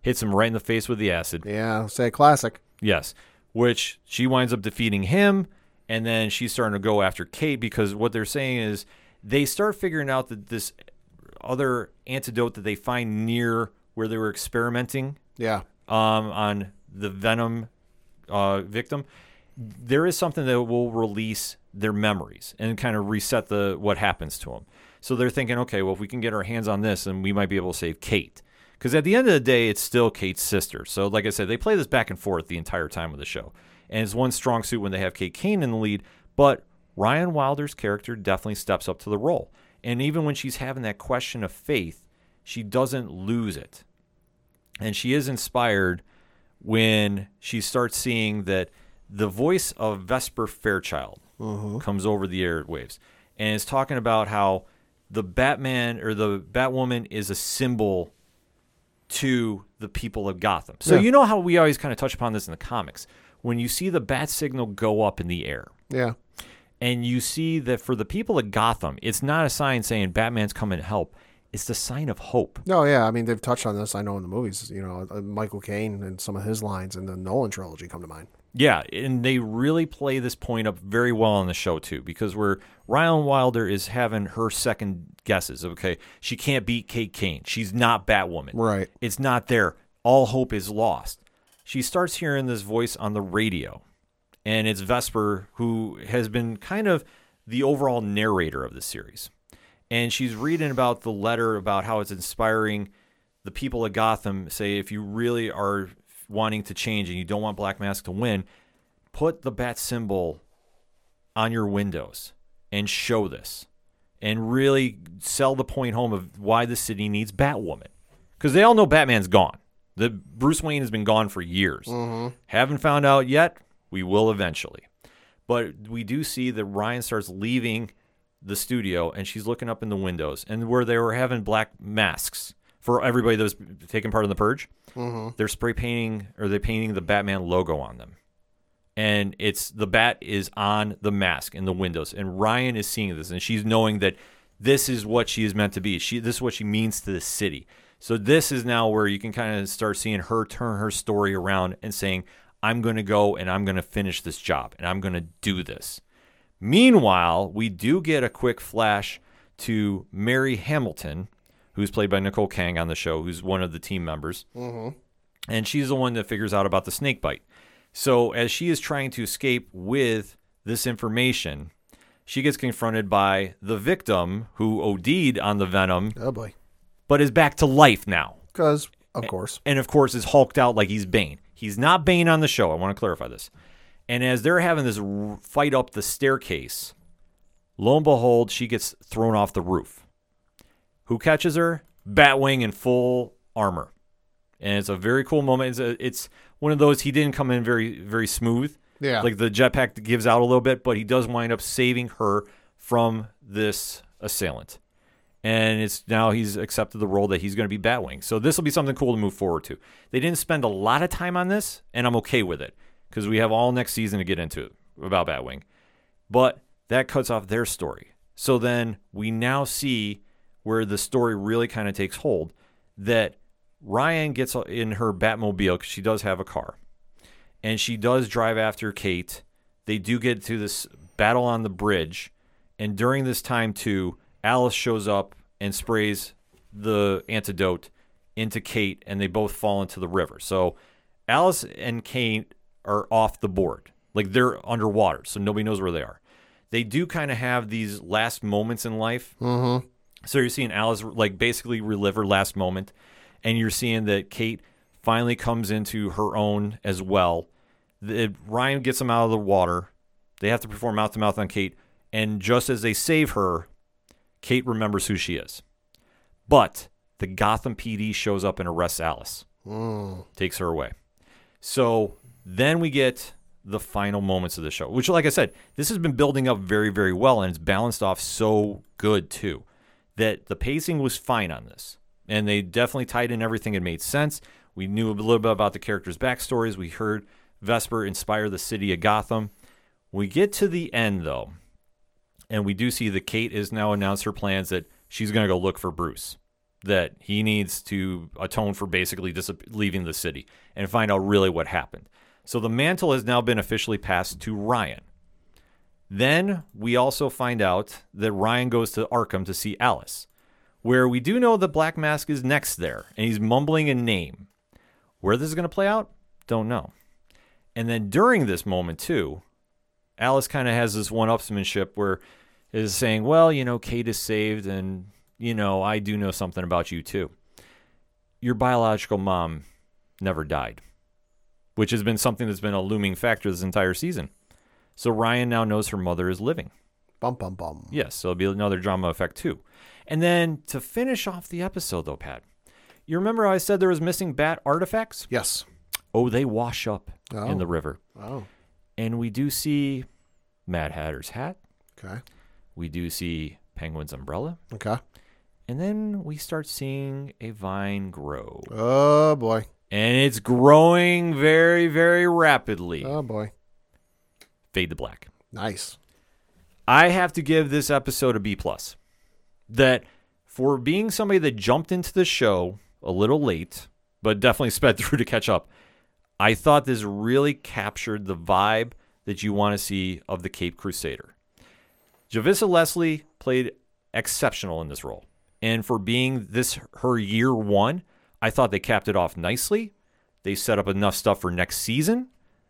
Hits him right in the face with the acid. Yeah, say classic. Yes, which she winds up defeating him, and then she's starting to go after Kate because what they're saying is they start figuring out that this other antidote that they find near where they were experimenting yeah. um, on the Venom uh, victim, there is something that will release their memories and kind of reset the what happens to them. So they're thinking, okay, well, if we can get our hands on this, then we might be able to save Kate. Because at the end of the day, it's still Kate's sister. So like I said, they play this back and forth the entire time of the show. And it's one strong suit when they have Kate Kane in the lead. But Ryan Wilder's character definitely steps up to the role. And even when she's having that question of faith, she doesn't lose it. And she is inspired when she starts seeing that the voice of Vesper Fairchild uh-huh. comes over the airwaves and is talking about how the Batman or the Batwoman is a symbol to the people of Gotham. So yeah. you know how we always kind of touch upon this in the comics. When you see the bat signal go up in the air. Yeah. And you see that for the people of Gotham, it's not a sign saying Batman's coming to help. It's the sign of hope. No, yeah. I mean, they've touched on this, I know, in the movies. You know, Michael Caine and some of his lines in the Nolan trilogy come to mind. Yeah, and they really play this point up very well on the show, too, because where Ryan Wilder is having her second guesses. Okay, she can't beat Kate Kane. She's not Batwoman. Right. It's not there. All hope is lost. She starts hearing this voice on the radio, and it's Vesper, who has been kind of the overall narrator of the series. And she's reading about the letter about how it's inspiring the people of Gotham. Say, if you really are wanting to change and you don't want Black Mask to win, put the bat symbol on your windows and show this. And really sell the point home of why the city needs Batwoman. Because they all know Batman's gone. The Bruce Wayne has been gone for years. Mm-hmm. Haven't found out yet. We will eventually. But we do see that Ryan starts leaving the studio, and she's looking up in the windows, and where they were having black masks for everybody that was taking part in the purge, mm-hmm. they're spray painting, or they're painting the Batman logo on them. And it's the bat is on the mask in the windows, and Ryan is seeing this, and she's knowing that this is what she is meant to be. She, this is what she means to the city. So this is now where you can kind of start seeing her turn her story around and saying, I'm going to go, and I'm going to finish this job, and I'm going to do this. Meanwhile, we do get a quick flash to Mary Hamilton, who's played by Nicole Kang on the show, who's one of the team members. Mm-hmm. And she's the one that figures out about the snake bite. So as she is trying to escape with this information, she gets confronted by the victim who O D'd on the venom. Oh, boy. But is back to life now. Because, of course. And, and, of course, is hulked out like he's Bane. He's not Bane on the show. I want to clarify this. And as they're having this fight up the staircase, lo and behold, she gets thrown off the roof. Who catches her? Batwing in full armor. And it's a very cool moment. It's, a, it's one of those, he didn't come in very, very smooth. Yeah. Like the jetpack gives out a little bit, but he does wind up saving her from this assailant. And it's now he's accepted the role that he's going to be Batwing. So this will be something cool to move forward to. They didn't spend a lot of time on this, and I'm okay with it because we have all next season to get into it about Batwing. But that cuts off their story. So then we now see where the story really kind of takes hold, that Ryan gets in her Batmobile because she does have a car. And she does drive after Kate. They do get to this battle on the bridge. And during this time, too, Alice shows up and sprays the antidote into Kate, and they both fall into the river. So Alice and Kate are off the board. Like, they're underwater, so nobody knows where they are. They do kind of have these last moments in life. Mm-hmm. So you're seeing Alice, like, basically relive her last moment. And you're seeing that Kate finally comes into her own as well. The, Ryan gets them out of the water. They have to perform mouth-to-mouth on Kate. And just as they save her, Kate remembers who she is. But the Gotham P D shows up and arrests Alice. Mm. Takes her away. So then we get the final moments of the show, which, like I said, this has been building up very, very well, and it's balanced off so good, too, that the pacing was fine on this. And they definitely tied in everything. It made sense. We knew a little bit about the characters' backstories. We heard Vesper inspire the city of Gotham. We get to the end, though, and we do see that Kate has now announced her plans that she's going to go look for Bruce, that he needs to atone for basically dis- leaving the city and find out really what happened. So the mantle has now been officially passed to Ryan. Then we also find out that Ryan goes to Arkham to see Alice, where we do know that Black Mask is next there, and he's mumbling a name. Where this is going to play out, don't know. And then during this moment, too, Alice kind of has this one-upsmanship where is saying, well, you know, Kate is saved, and, you know, I do know something about you, too. Your biological mom never died, which has been something that's been a looming factor this entire season. So Ryan now knows her mother is living. Bum, bum, bum. Yes, so it'll be another drama effect, too. And then to finish off the episode, though, Pat, you remember how I said there was missing bat artifacts? Yes. Oh, they wash up oh. in the river. Oh. And we do see Mad Hatter's hat. Okay. We do see Penguin's umbrella. Okay. And then we start seeing a vine grow. Oh, boy. And it's growing very, very rapidly. Oh, boy. Fade to black. Nice. I have to give this episode a B plus. That for being somebody that jumped into the show a little late, but definitely sped through to catch up, I thought this really captured the vibe that you want to see of the Caped Crusader. Javicia Leslie played exceptional in this role. And for being this her year one, I thought they capped it off nicely. They set up enough stuff for next season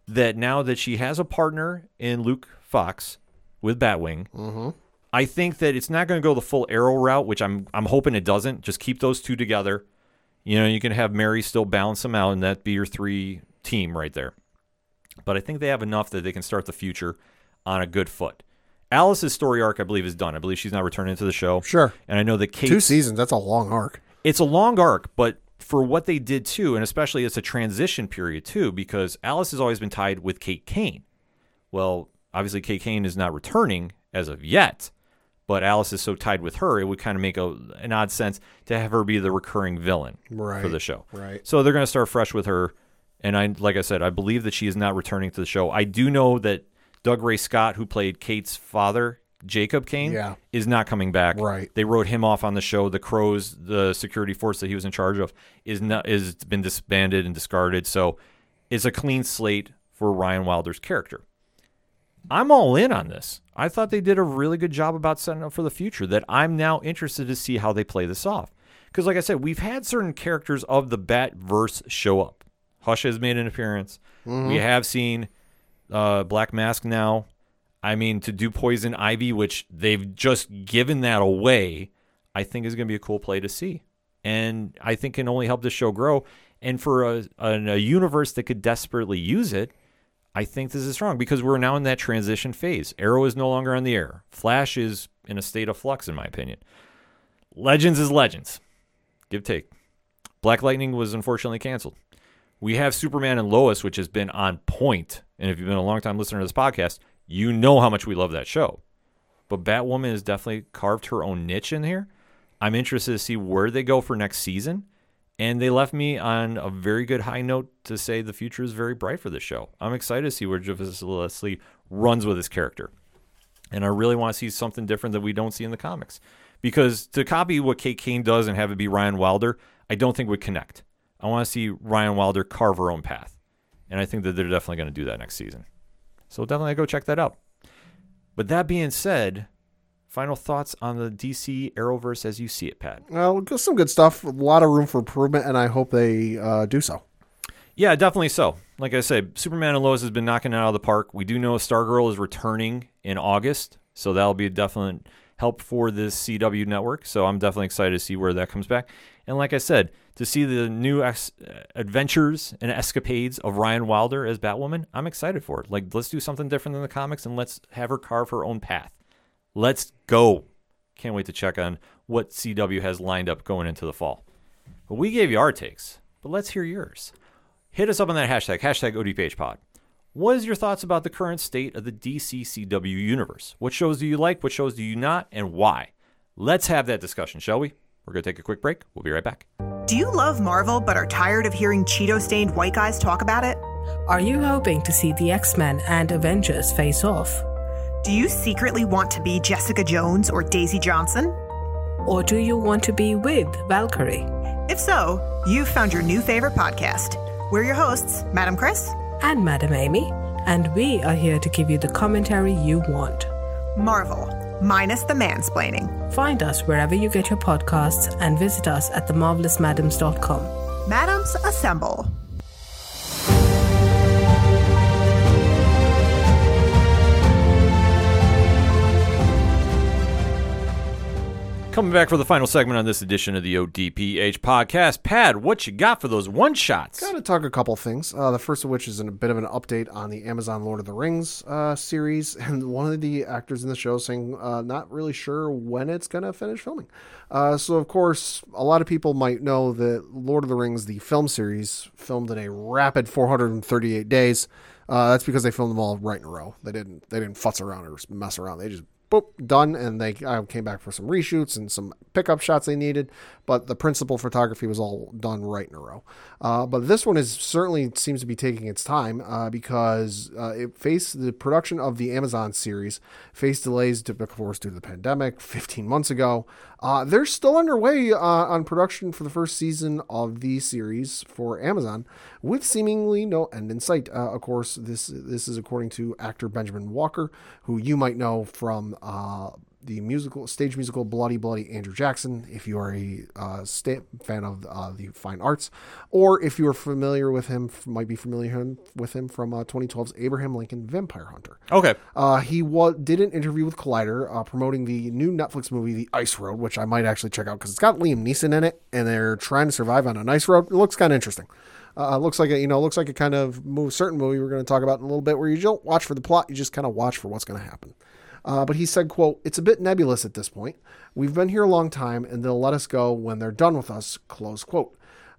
that now that she has a partner in Luke Fox with Batwing, mm-hmm. I think that it's not going to go the full Arrow route, which I'm I'm hoping it doesn't. Just keep those two together. You know, you can have Mary still balance them out, and that be your three team right there. But I think they have enough that they can start the future on a good foot. Alice's story arc, I believe, is done. I believe she's not returning to the show. Sure. And I know that Kate... Two seasons, that's a long arc. It's a long arc, but for what they did, too, and especially it's a transition period, too, because Alice has always been tied with Kate Kane. Well, obviously, Kate Kane is not returning as of yet. But Alice is so tied with her, it would kind of make a, an odd sense to have her be the recurring villain right, for the show. Right. So they're going to start fresh with her. And I, like I said, I believe that she is not returning to the show. I do know that Doug Ray Scott, who played Kate's father, Jacob Kane, yeah. is not coming back. Right. They wrote him off on the show. The Crows, the security force that he was in charge of, is not is been disbanded and discarded. So it's a clean slate for Ryan Wilder's character. I'm all in on this. I thought they did a really good job about setting up for the future that I'm now interested to see how they play this off. Because like I said, we've had certain characters of the Batverse show up. Hush has made an appearance. Mm-hmm. We have seen uh, Black Mask now. I mean, to do Poison Ivy, which they've just given that away, I think is going to be a cool play to see. And I think can only help this show grow. And for a, a, a universe that could desperately use it, I think this is wrong because we're now in that transition phase. Arrow is no longer on the air. Flash is in a state of flux, in my opinion. Legends is Legends. Give, take. Black Lightning was unfortunately canceled. We have Superman and Lois, which has been on point. And if you've been a long-time listener to this podcast, you know how much we love that show. But Batwoman has definitely carved her own niche in here. I'm interested to see where they go for next season. And they left me on a very good high note to say the future is very bright for this show. I'm excited to see where Javicia Leslie runs with his character. And I really want to see something different that we don't see in the comics. Because to copy what Kate Kane does and have it be Ryan Wilder, I don't think would connect. I want to see Ryan Wilder carve her own path. And I think that they're definitely going to do that next season. So definitely go check that out. But that being said, final thoughts on the D C Arrowverse as you see it, Pat? Well, some good stuff. A lot of room for improvement, and I hope they uh, do so. Yeah, definitely so. Like I said, Superman and Lois has been knocking it out of the park. We do know Stargirl is returning in August, so that'll be a definite help for this C W network. So I'm definitely excited to see where that comes back. And like I said, to see the new ex- adventures and escapades of Ryan Wilder as Batwoman, I'm excited for it. Like, let's do something different than the comics, and let's have her carve her own path. Let's go. Can't wait to check on what C W has lined up going into the fall. But we gave you our takes, but let's hear yours. Hit us up on that hashtag, hashtag O D P H pod. What is your thoughts about the current state of the D C C W universe? What shows do you like? What shows do you not? And why? Let's have that discussion, shall we? We're going to take a quick break. We'll be right back. Do you love Marvel but are tired of hearing Cheeto-stained white guys talk about it? Are you hoping to see the X-Men and Avengers face off? Do you secretly want to be Jessica Jones or Daisy Johnson? Or do you want to be with Valkyrie? If so, you've found your new favorite podcast. We're your hosts, Madam Chris and Madam Amy, and we are here to give you the commentary you want. Marvel, minus the mansplaining. Find us wherever you get your podcasts and visit us at the marvelous madams dot com. Madams assemble. Coming back for the final segment on this edition of the O D P H podcast. Pad, what you got for those one-shots? Got to talk a couple things. Uh, the first of which is in a bit of an update on the Amazon Lord of the Rings uh, series. And one of the actors in the show saying, uh, not really sure when it's going to finish filming. Uh, so, of course, a lot of people might know that Lord of the Rings, the film series, filmed in a rapid four hundred thirty-eight days. Uh, that's because they filmed them all right in a row. They didn't, they didn't futz around or mess around. They just... boop, done, and they uh, came back for some reshoots and some pickup shots they needed, but the principal photography was all done right in a row. Uh, but this one is certainly seems to be taking its time uh, because uh, it faced the production of the Amazon series, faced delays, to, of course, due to the pandemic fifteen months ago. Uh, they're still underway uh, on production for the first season of the series for Amazon with seemingly no end in sight. Uh, of course, this this is according to actor Benjamin Walker, who you might know from Uh, the musical stage musical Bloody Bloody Andrew Jackson, if you are a uh, st- fan of uh, the fine arts, or if you are familiar with him, might be familiar with him from uh, twenty twelve's Abraham Lincoln Vampire Hunter. Okay. Uh, he wa- did an interview with Collider uh, promoting the new Netflix movie, The Ice Road, which I might actually check out because it's got Liam Neeson in it, and they're trying to survive on an ice road. It looks kind of interesting. Uh, looks like a, you know, looks like a kind of move, certain movie we're going to talk about in a little bit where you don't watch for the plot, you just kind of watch for what's going to happen. Uh, but he said, quote, "It's a bit nebulous at this point. We've been here a long time and they'll let us go when they're done with us," close quote.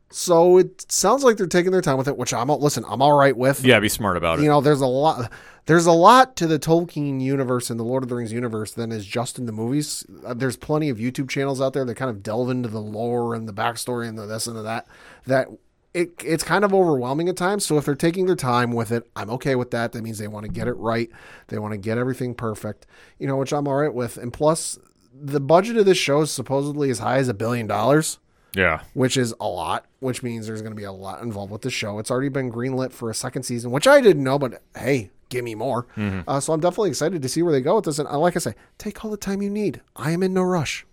So it sounds like they're taking their time with it, which I'm listen, I'm all right with. Yeah, be smart about it. You know, there's a lot there's a lot to the Tolkien universe and the Lord of the Rings universe than is just in the movies. There's plenty of YouTube channels out there that kind of delve into the lore and the backstory and the this and the that that It, it's kind of overwhelming at times. So if they're taking their time with it, I'm okay with that. That means they want to get it right. They want to get everything perfect, you know, which I'm all right with. And plus, the budget of this show is supposedly as high as a billion dollars. Yeah. Which is a lot, which means there's going to be a lot involved with the show. It's already been greenlit for a second season, which I didn't know, but hey, give me more. Mm-hmm. Uh, so I'm definitely excited to see where they go with this. And like I say, take all the time you need. I am in no rush.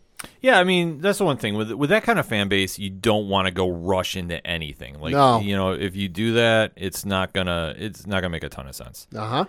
Yeah, I mean, that's the one thing. With with that kind of fan base, you don't want to go rush into anything. Like, no. you know, if you do that, it's not going to it's not gonna make a ton of sense. Uh-huh.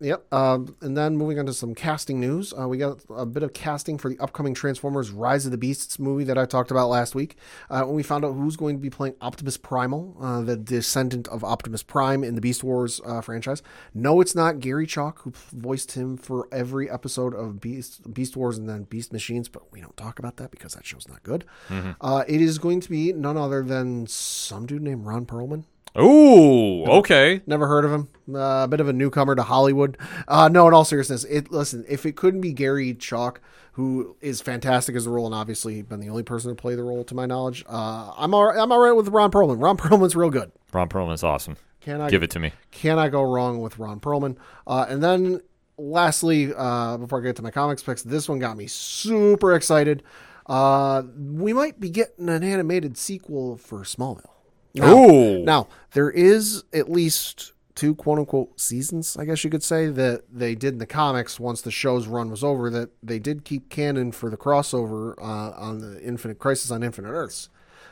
Yep. Um, and then moving on to some casting news. Uh, we got a bit of casting for the upcoming Transformers Rise of the Beasts movie that I talked about last week. Uh, when we found out who's going to be playing Optimus Primal, uh, the descendant of Optimus Prime in the Beast Wars uh, franchise. No, it's not Gary Chalk, who voiced him for every episode of Beast, Beast Wars and then Beast Machines, but we don't talk about that because that show's not good. Mm-hmm. Uh, it is going to be none other than some dude named Ron Perlman. Oh, okay. Never heard of him. A uh, bit of a newcomer to Hollywood. Uh, no, in all seriousness, it listen, if it couldn't be Gary Chalk, who is fantastic as the role and obviously been the only person to play the role to my knowledge, uh, I'm all right, I'm all right with Ron Perlman. Ron Perlman's real good. Ron Perlman's awesome. Can I, Give it to me. Can I go wrong with Ron Perlman? Uh, and then lastly, uh, before I get to my comics picks, this one got me super excited. Uh, we might be getting an animated sequel for Smallville. Now, now, there is at least two quote-unquote seasons, I guess you could say, that they did in the comics once the show's run was over, that they did keep canon for the crossover uh, on the Infinite Crisis on Infinite Earths.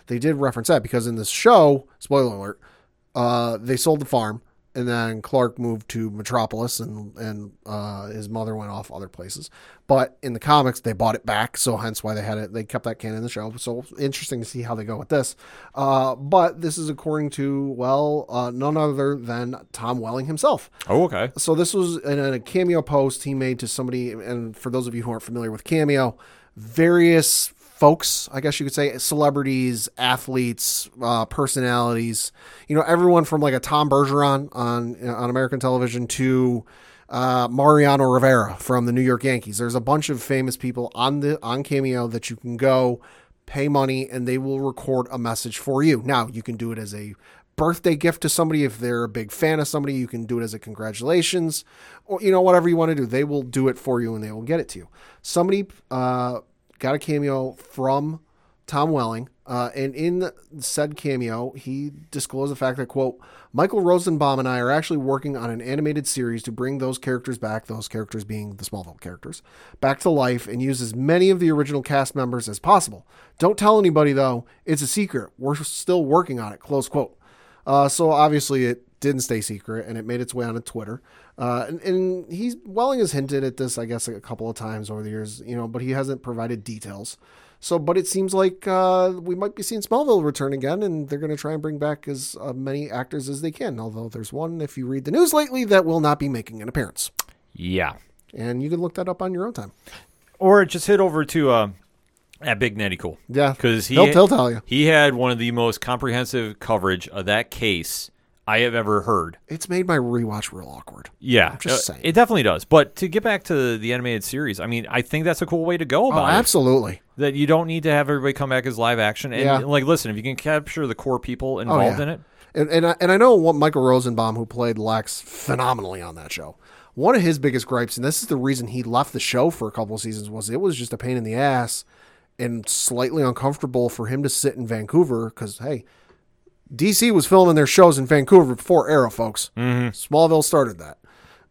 They did reference that because in this show, spoiler alert, uh, they sold the farm, and then Clark moved to Metropolis, and, and uh, his mother went off other places. But in the comics, they bought it back, so hence why they had it. They kept that canon in the show. So interesting to see how they go with this. Uh, but this is according to, well, uh, none other than Tom Welling himself. Oh, okay. So this was in a Cameo post he made to somebody, and for those of you who aren't familiar with Cameo, various folks, I guess you could say, celebrities, athletes, uh, personalities, you know, everyone from like a Tom Bergeron on on American television to uh, Mariano Rivera from the New York Yankees. There's a bunch of famous people on the on Cameo that you can go pay money and they will record a message for you. Now, you can do it as a birthday gift to somebody. If they're a big fan of somebody, you can do it as a congratulations or, you know, whatever you want to do. They will do it for you and they will get it to you. Somebody uh got a cameo from Tom Welling, uh, and in said cameo, he disclosed the fact that, quote, Michael Rosenbaum and I are actually working on an animated series to bring those characters back, those characters being the Smallville characters, back to life and use as many of the original cast members as possible. Don't tell anybody, though. It's a secret. We're still working on it, close quote. Uh, so obviously it didn't stay secret, and it made its way onto Twitter. Uh, and, and he's Welling has hinted at this, I guess, like a couple of times over the years, you know, but he hasn't provided details. So, but it seems like uh, we might be seeing Smallville return again, and they're going to try and bring back as uh, many actors as they can. Although there's one, if you read the news lately, that will not be making an appearance. Yeah. And you can look that up on your own time. Or just hit over to uh, at Big Netty Cool. Yeah. Because he, he'll, he'll tell you. He had one of the most comprehensive coverage of that case I have ever heard. It's made my rewatch real awkward. Yeah. I'm just saying. It definitely does. But to get back to the animated series, I mean, I think that's a cool way to go about oh, absolutely. it. Absolutely. That you don't need to have everybody come back as live action. And, yeah. like, listen, if you can capture the core people involved oh, yeah. in it. And and I, and I know what Michael Rosenbaum, who played Lex phenomenally on that show, one of his biggest gripes, and this is the reason he left the show for a couple of seasons, was it was just a pain in the ass and slightly uncomfortable for him to sit in Vancouver because, hey, D C was filming their shows in Vancouver before Arrow, folks. Mm-hmm. Smallville started that.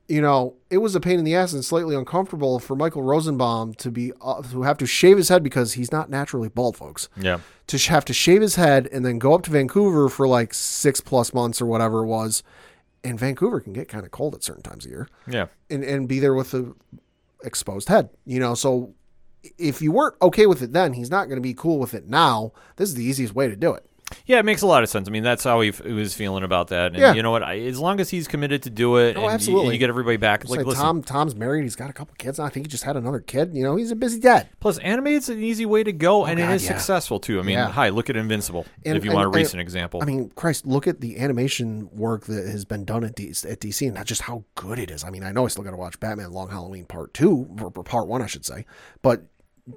You know, it was a pain in the ass and slightly uncomfortable for Michael Rosenbaum to be uh, to have to shave his head because he's not naturally bald, folks. Yeah, to sh- have to shave his head and then go up to Vancouver for like six plus months or whatever it was. And Vancouver can get kind of cold at certain times of year. Yeah, and and be there with the exposed head. You know, so if you weren't okay with it then, he's not going to be cool with it now. This is the easiest way to do it. Yeah, it makes a lot of sense. I mean, that's how he, f- he was feeling about that. And yeah. you know what? I, as long as he's committed to do it oh, and, absolutely. You, and you get everybody back. Like, listen, Tom, Tom's married. He's got a couple kids. I think he just had another kid. You know, he's a busy dad. Plus, animated's an easy way to go, oh, and God, it is yeah. successful, too. I mean, yeah. hi, look at Invincible, and, if you and, want a recent and, example. I mean, Christ, look at the animation work that has been done at, D- at D C and not just how good it is. I mean, I know I still got to watch Batman Long Halloween Part two, or Part one, I should say, but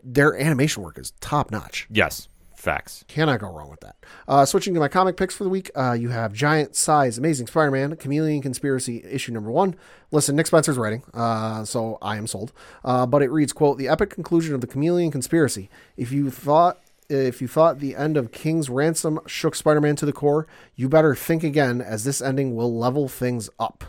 their animation work is top-notch. Yes. Facts. Cannot go wrong with that. Uh, switching to my comic picks for the week, uh, you have Giant Size, Amazing Spider-Man, Chameleon Conspiracy, issue number one. Listen, Nick Spencer's writing, uh, so I am sold. Uh, but it reads, quote, the epic conclusion of the Chameleon Conspiracy. If you thought if you thought the end of King's Ransom shook Spider-Man to the core, you better think again as this ending will level things up.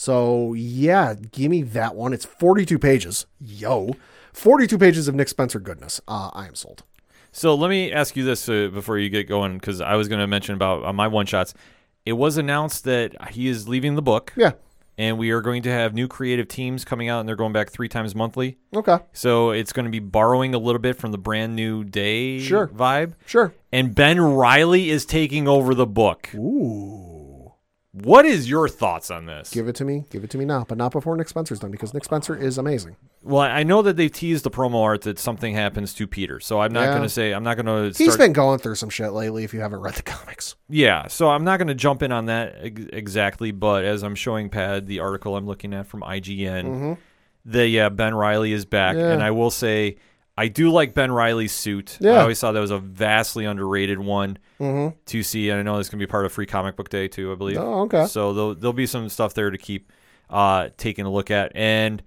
So yeah, give me that one. It's forty-two pages. Yo, forty-two pages of Nick Spencer goodness. Uh, I am sold. So let me ask you this uh, before you get going, because I was going to mention about uh, my one shots. It was announced that he is leaving the book. Yeah. And we are going to have new creative teams coming out, and they're going back three times monthly. Okay. So it's going to be borrowing a little bit from the Brand New Day sure. vibe. Sure. And Ben Reilly is taking over the book. Ooh. What is your thoughts on this? Give it to me. Give it to me now, but not before Nick Spencer's done, because Nick Spencer is amazing. Well, I know that they've teased the promo art that something happens to Peter, so I'm not yeah. going to say, I'm not going to start... He's been going through some shit lately if you haven't read the comics. Yeah, so I'm not going to jump in on that ex- exactly, but as I'm showing Pad the article I'm looking at from I G N, mm-hmm. the yeah, Ben Reilly is back, yeah. and I will say, I do like Ben Reilly's suit. Yeah. I always thought that was a vastly underrated one mm-hmm. to see, and I know this can be part of Free Comic Book Day, too, I believe. Oh, okay. So there'll, there'll be some stuff there to keep uh, taking a look at, and...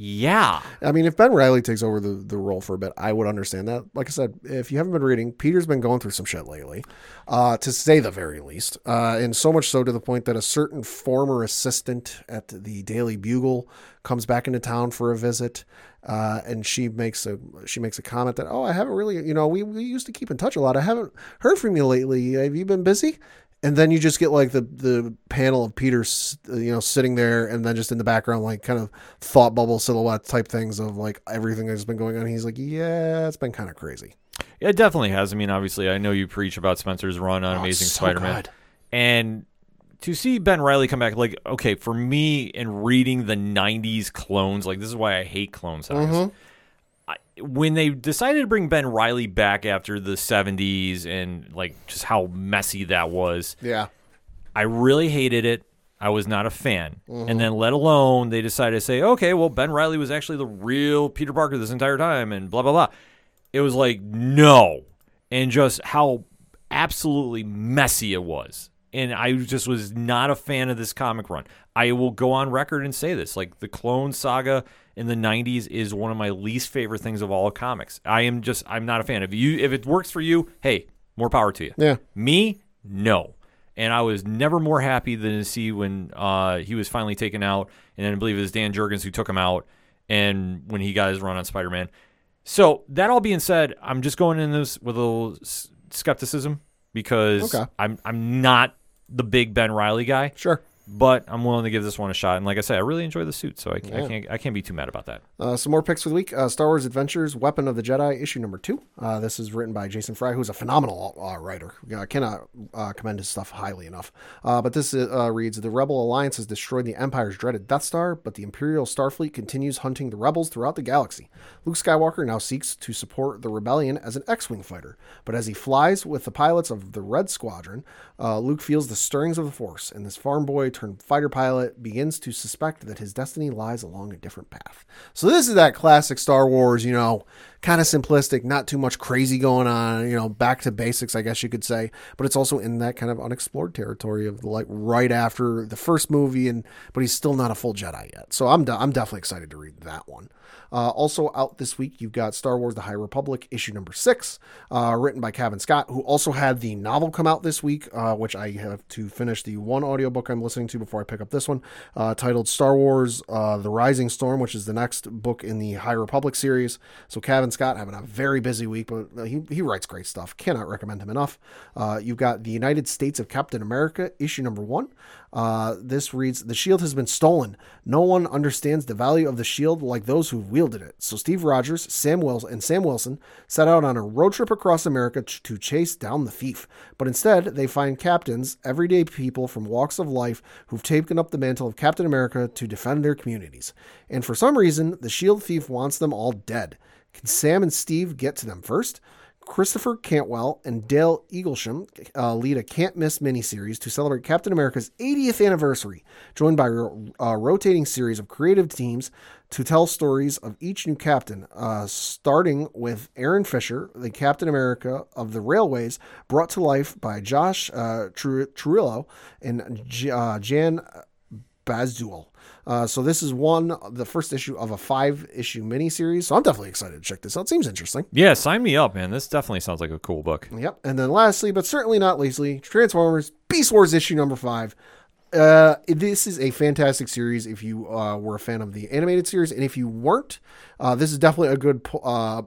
Yeah. I mean, if Ben Reilly takes over the, the role for a bit, I would understand that. Like I said, if you haven't been reading, Peter's been going through some shit lately, uh, to say the very least. Uh, and so much so to the point that a certain former assistant at the Daily Bugle comes back into town for a visit. Uh, and she makes a, she makes a comment that, oh, I haven't really, you know, we, we used to keep in touch a lot. I haven't heard from you lately. Have you been busy? And then you just get like the, the panel of Peter, you know, sitting there, and then just in the background, like kind of thought bubble silhouette type things of like everything that's been going on. He's like, yeah, it's been kind of crazy. It definitely has. I mean, obviously, I know you preach about Spencer's run on oh, Amazing so Spider-Man. Good. And to see Ben Reilly come back, like, okay, for me in reading the nineties clones, like this is why I hate clones. Mm-hmm. I, when they decided to bring Ben Reilly back after the seventies and like just how messy that was, yeah, I really hated it. I was not a fan. Mm-hmm. And then let alone they decided to say, okay, well, Ben Reilly was actually the real Peter Parker this entire time and blah, blah, blah. It was like, no. And just how absolutely messy it was. And I just was not a fan of this comic run. I will go on record and say this. Like, the Clone Saga in the nineties is one of my least favorite things of all of comics. I am just, I'm not a fan. If you, if it works for you, hey, more power to you. Yeah. Me, no. And I was never more happy than to see when uh, he was finally taken out. And then I believe it was Dan Jurgens who took him out. And when he got his run on Spider-Man. So, that all being said, I'm just going in this with a little s- skepticism. Because okay. I'm I'm not the big Ben Reilly guy. Sure. But I'm willing to give this one a shot. And like I said, I really enjoy the suit, so I, yeah. I, can't, I can't be too mad about that. Uh, some more picks for the week. Uh, Star Wars Adventures, Weapon of the Jedi, issue number two. Uh, this is written by Jason Fry, who's a phenomenal uh, writer. I cannot uh, commend his stuff highly enough. Uh, but this uh, reads, the Rebel Alliance has destroyed the Empire's dreaded Death Star, but the Imperial Starfleet continues hunting the rebels throughout the galaxy. Luke Skywalker now seeks to support the Rebellion as an X-Wing fighter. But as he flies with the pilots of the Red Squadron, uh, Luke feels the stirrings of the Force, and this farm boy turned fighter pilot begins to suspect that his destiny lies along a different path. So this is that classic Star Wars, you know, kind of simplistic, not too much crazy going on, you know, back to basics, I guess you could say, but it's also in that kind of unexplored territory of like right after the first movie, and but he's still not a full Jedi yet. So I'm de- I'm definitely excited to read that one. Uh, also out this week, you've got Star Wars The High Republic, issue number six, uh, written by Kevin Scott, who also had the novel come out this week, uh, which I have to finish the one audiobook I'm listening to before I pick up this one, uh, titled Star Wars uh, The Rising Storm, which is the next book in the High Republic series. So Kevin Scott having a very busy week, but he, he writes great stuff. Cannot recommend him enough. Uh, you've got The United States of Captain America, issue number one. Uh, this reads, the shield has been stolen. No one understands the value of the shield like those who wielded it. So Steve Rogers, Sam Wilson, and Sam Wilson set out on a road trip across America ch- to chase down the thief. But instead, they find captains, everyday people from walks of life who've taken up the mantle of Captain America to defend their communities. And for some reason, the shield thief wants them all dead. Can Sam and Steve get to them first? Christopher Cantwell and Dale Eaglesham uh, lead a can't-miss miniseries to celebrate Captain America's eightieth anniversary, joined by a rotating series of creative teams to tell stories of each new captain, uh, starting with Aaron Fisher, the Captain America of the Railways, brought to life by Josh uh, Trurillo and J- uh, Jan Bazduel. Uh, so this is one, the first issue of a five-issue miniseries. So I'm definitely excited to check this out. It seems interesting. Yeah, sign me up, man. This definitely sounds like a cool book. Yep. And then lastly, but certainly not leastly, Transformers Beast Wars issue number five. Uh, this is a fantastic series if you uh, were a fan of the animated series, and if you weren't, uh, this is definitely a good uh,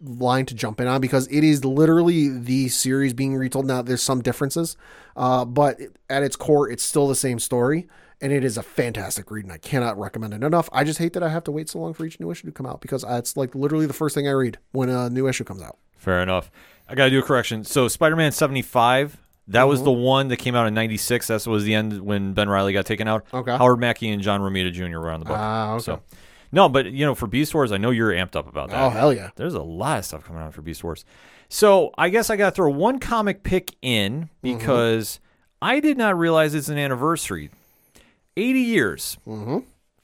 line to jump in on, because it is literally the series being retold. Now, there's some differences, uh, but at its core, it's still the same story, and it is a fantastic read, and I cannot recommend it enough. I just hate that I have to wait so long for each new issue to come out, because it's like literally the first thing I read when a new issue comes out. Fair enough. I got to do a correction. So Spider-Man seventy-five... That was mm-hmm. the one that came out in ninety-six. That was the end when Ben Reilly got taken out. Okay. Howard Mackey and John Romita Junior were on the book. Ah, uh, okay. So, no, but, you know, for Beast Wars, I know you're amped up about that. Oh, hell yeah. There's a lot of stuff coming out for Beast Wars. So I guess I got to throw one comic pick in because mm-hmm. I did not realize it's an anniversary. eighty years. Mm-hmm.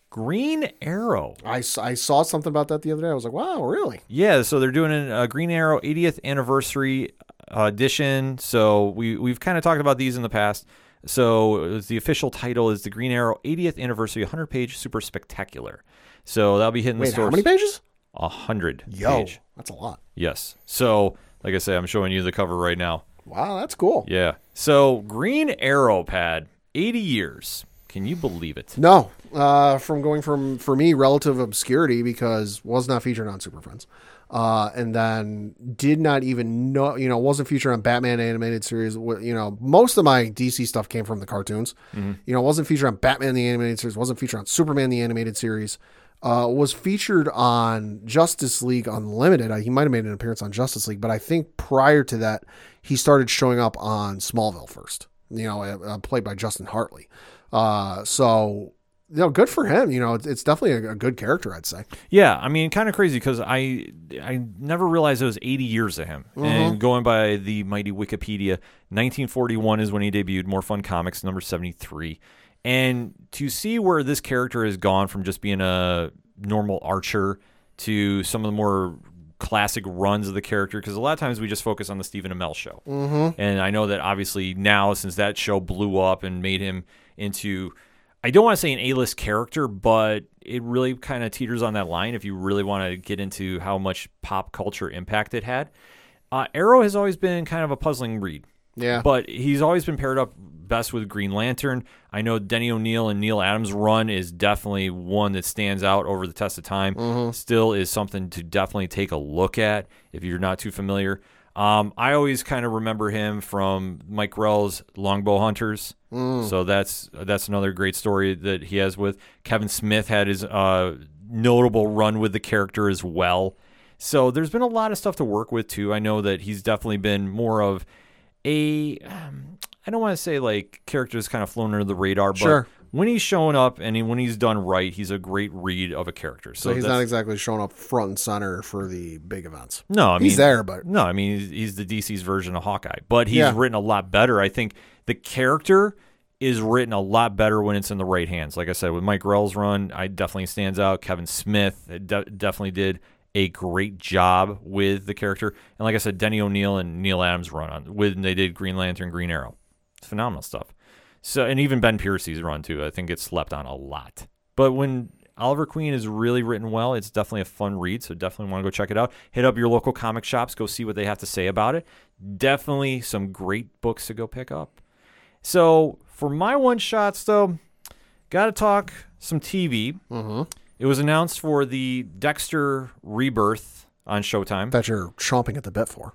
Green Arrow. I, I saw something about that the other day. I was like, wow, really? Yeah, so they're doing a Green Arrow eightieth anniversary edition. So we, we've kind of talked about these in the past. So it was, the official title is the Green Arrow eightieth Anniversary one hundred page Super Spectacular. So that'll be hitting Wait, the stores. How many pages? one hundred. Yo, page. That's a lot. Yes. So like I said, I'm showing you the cover right now. Wow, that's cool. Yeah. So Green Arrow, Pad, eighty years. Can you believe it? No. Uh, from going from, for me, relative obscurity, because was not featured on Super Friends. Uh, and then did not even know, you know, wasn't featured on Batman animated series. You know, most of my D C stuff came from the cartoons. Mm-hmm. You know, wasn't featured on Batman the animated series, wasn't featured on Superman the animated series, uh, was featured on Justice League Unlimited. Uh, he might have made an appearance on Justice League, but I think prior to that, he started showing up on Smallville first, you know, uh, played by Justin Hartley. Uh, so, you know, good for him. You know, it's, it's definitely a, a good character, I'd say. Yeah, I mean, kind of crazy because I I never realized it was eighty years of him. Mm-hmm. And going by the mighty Wikipedia, nineteen forty-one is when he debuted More Fun Comics, number seventy-three. And to see where this character has gone from just being a normal archer to some of the more classic runs of the character, because a lot of times we just focus on the Stephen Amell show. Mm-hmm. And I know that obviously now, since that show blew up and made him into, I don't want to say an A-list character, but it really kind of teeters on that line if you really want to get into how much pop culture impact it had. Uh, Arrow has always been kind of a puzzling read. Yeah. But he's always been paired up best with Green Lantern. I know Denny O'Neil and Neil Adams' run is definitely one that stands out over the test of time. Mm-hmm. Still is something to definitely take a look at if you're not too familiar. Um, I always kind of remember him from Mike Grell's Longbow Hunters. Mm. So that's that's another great story that he has with. Kevin Smith had his uh, notable run with the character as well. So there's been a lot of stuff to work with, too. I know that he's definitely been more of a, um, I don't want to say like characters kind of flown under the radar, but sure. When he's showing up and he, when he's done right, he's a great read of a character. So, so he's not exactly showing up front and center for the big events. No, I mean, he's there, but no, I mean, he's, he's the D C's version of Hawkeye, but he's yeah. written a lot better. I think the character is written a lot better when it's in the right hands. Like I said, with Mike Grell's run, I definitely stands out. Kevin Smith de- definitely did a great job with the character. And like I said, Denny O'Neil and Neil Adams run on with, and they did Green Lantern, Green Arrow. It's phenomenal stuff. So, and even Ben Piercy's run, too, I think it's slept on a lot. But when Oliver Queen is really written well, it's definitely a fun read, so definitely want to go check it out. Hit up your local comic shops, go see what they have to say about it. Definitely some great books to go pick up. So, for my one-shots, though, got to talk some T V. Mm-hmm. It was announced for the Dexter Rebirth on Showtime. That you're chomping at the bit for.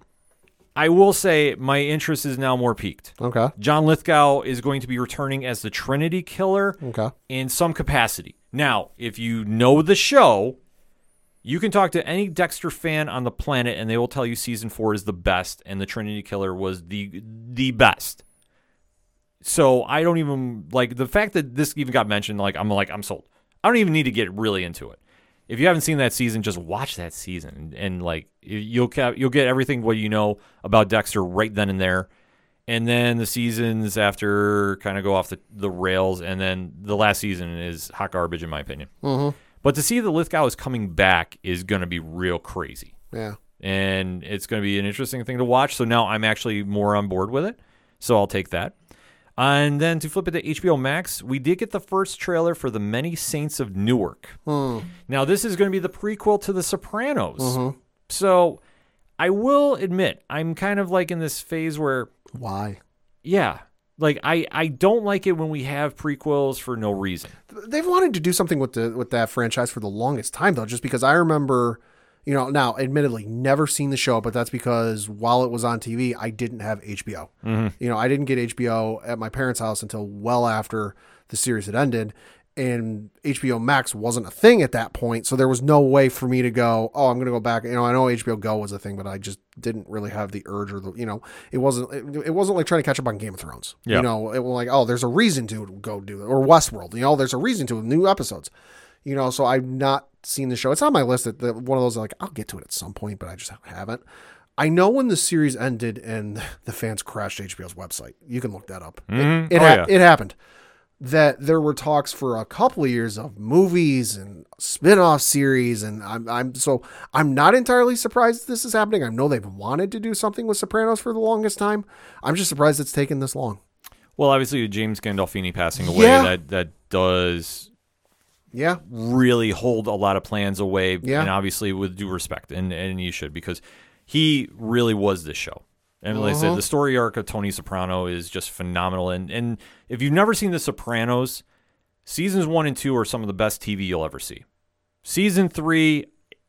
I will say my interest is now more piqued. Okay. John Lithgow is going to be returning as the Trinity Killer okay. in some capacity. Now, if you know the show, you can talk to any Dexter fan on the planet, and they will tell you season four is the best, and the Trinity Killer was the the best. So I don't even, like, the fact that this even got mentioned, like, I'm like, I'm sold. I don't even need to get really into it. If you haven't seen that season, just watch that season, and, and like you'll you'll get everything what you know about Dexter right then and there, and then the seasons after kind of go off the, the rails, and then the last season is hot garbage in my opinion. Mm-hmm. But to see that Lithgow is coming back is going to be real crazy. Yeah, and it's going to be an interesting thing to watch. So now I'm actually more on board with it. So I'll take that. And then to flip it to H B O Max, we did get the first trailer for The Many Saints of Newark. Mm. Now, this is going to be the prequel to The Sopranos. Mm-hmm. So I will admit, I'm kind of like in this phase where... Why? Yeah. Like I, I don't like it when we have prequels for no reason. They've wanted to do something with the with that franchise for the longest time though, just because I remember, you know, now admittedly never seen the show, but that's because while it was on T V, I didn't have H B O. Mm-hmm. You know, I didn't get H B O at my parents' house until well after the series had ended, and H B O Max wasn't a thing at that point, so there was no way for me to go, oh, I'm going to go back. You know, I know H B O Go was a thing, but I just didn't really have the urge or the, you know, it wasn't, it, it wasn't like trying to catch up on Game of Thrones. Yeah. You know, it was like, oh, there's a reason to go do it, or Westworld, you know, there's a reason to new episodes, you know, so I've not seen the show. It's on my list that, that one of those, like, I'll get to it at some point, but I just haven't. I know when the series ended and the fans crashed H B O's website, you can look that up. Mm-hmm. It, it, oh, ha- yeah. it happened. That there were talks for a couple of years of movies and spin-off series. And I'm, I'm, so I'm not entirely surprised this is happening. I know they've wanted to do something with Sopranos for the longest time. I'm just surprised it's taken this long. Well, obviously with James Gandolfini passing away, yeah. that, that does yeah, really hold a lot of plans away. Yeah. And obviously with due respect, and, and you should, because he really was this show. And like uh-huh. I said, the story arc of Tony Soprano is just phenomenal. And and if you've never seen The Sopranos, seasons one and two are some of the best T V you'll ever see. Season three,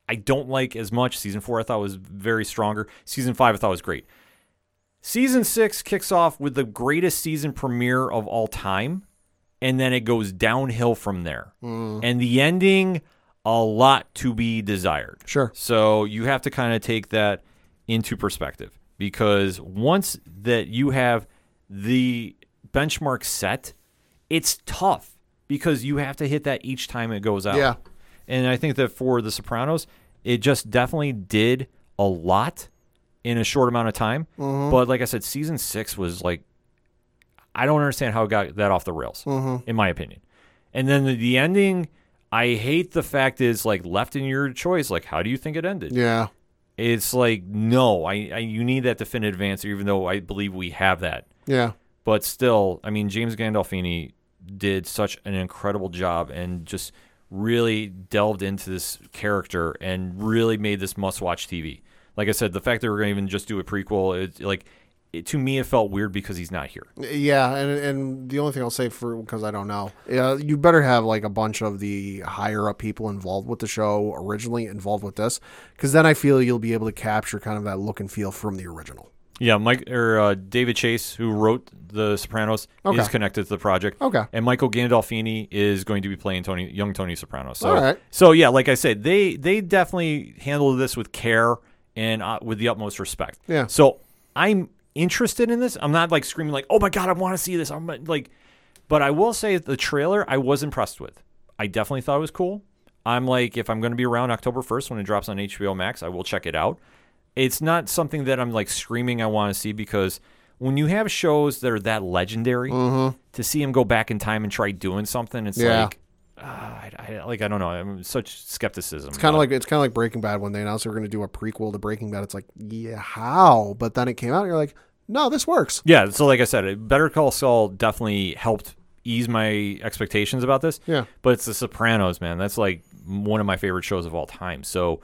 I don't like as much. Season four, I thought was very stronger. Season five, I thought was great. Season six kicks off with the greatest season premiere of all time. And then it goes downhill from there. Mm. And the ending, a lot to be desired. Sure. So you have to kind of take that into perspective. Because once that you have the benchmark set, it's tough because you have to hit that each time it goes out. Yeah. And I think that for The Sopranos, it just definitely did a lot in a short amount of time. Mm-hmm. But like I said, season six was like, I don't understand how it got that off the rails, mm-hmm. in my opinion. And then the, the ending, I hate the fact is like left in your choice. Like, how do you think it ended? Yeah. It's like, no, I, I you need that definitive answer, even though I believe we have that. Yeah. But still, I mean, James Gandolfini did such an incredible job and just really delved into this character and really made this must-watch T V. Like I said, the fact that we're going to even just do a prequel, it, like, it, to me, it felt weird because he's not here. Yeah, and and the only thing I'll say, for because I don't know, uh, you better have like a bunch of the higher-up people involved with the show originally involved with this, because then I feel you'll be able to capture kind of that look and feel from the original. Yeah, Mike or uh, David Chase, who wrote The Sopranos, okay. is connected to the project. Okay. And Michael Gandolfini is going to be playing Tony, young Tony Soprano. So, all right. So, yeah, like I said, they, they definitely handled this with care and uh, with the utmost respect. Yeah. So I'm interested in this. I'm not like screaming like, oh my god, I want to see this. I'm like, but I will say the trailer I was impressed with. I definitely thought it was cool. I'm like, if I'm going to be around October first when it drops on H B O Max, I will check it out. It's not something that I'm like screaming I want to see, because when you have shows that are that legendary, mm-hmm. to see him go back in time and try doing something, it's yeah. like Uh, I, I, like I don't know. I'm such skepticism. It's kind of like it's kind of like Breaking Bad when they announced they were going to do a prequel to Breaking Bad. It's like, yeah, how? But then it came out, and you're like, no, this works. Yeah. So like I said, Better Call Saul definitely helped ease my expectations about this. Yeah. But it's The Sopranos, man. That's like one of my favorite shows of all time. So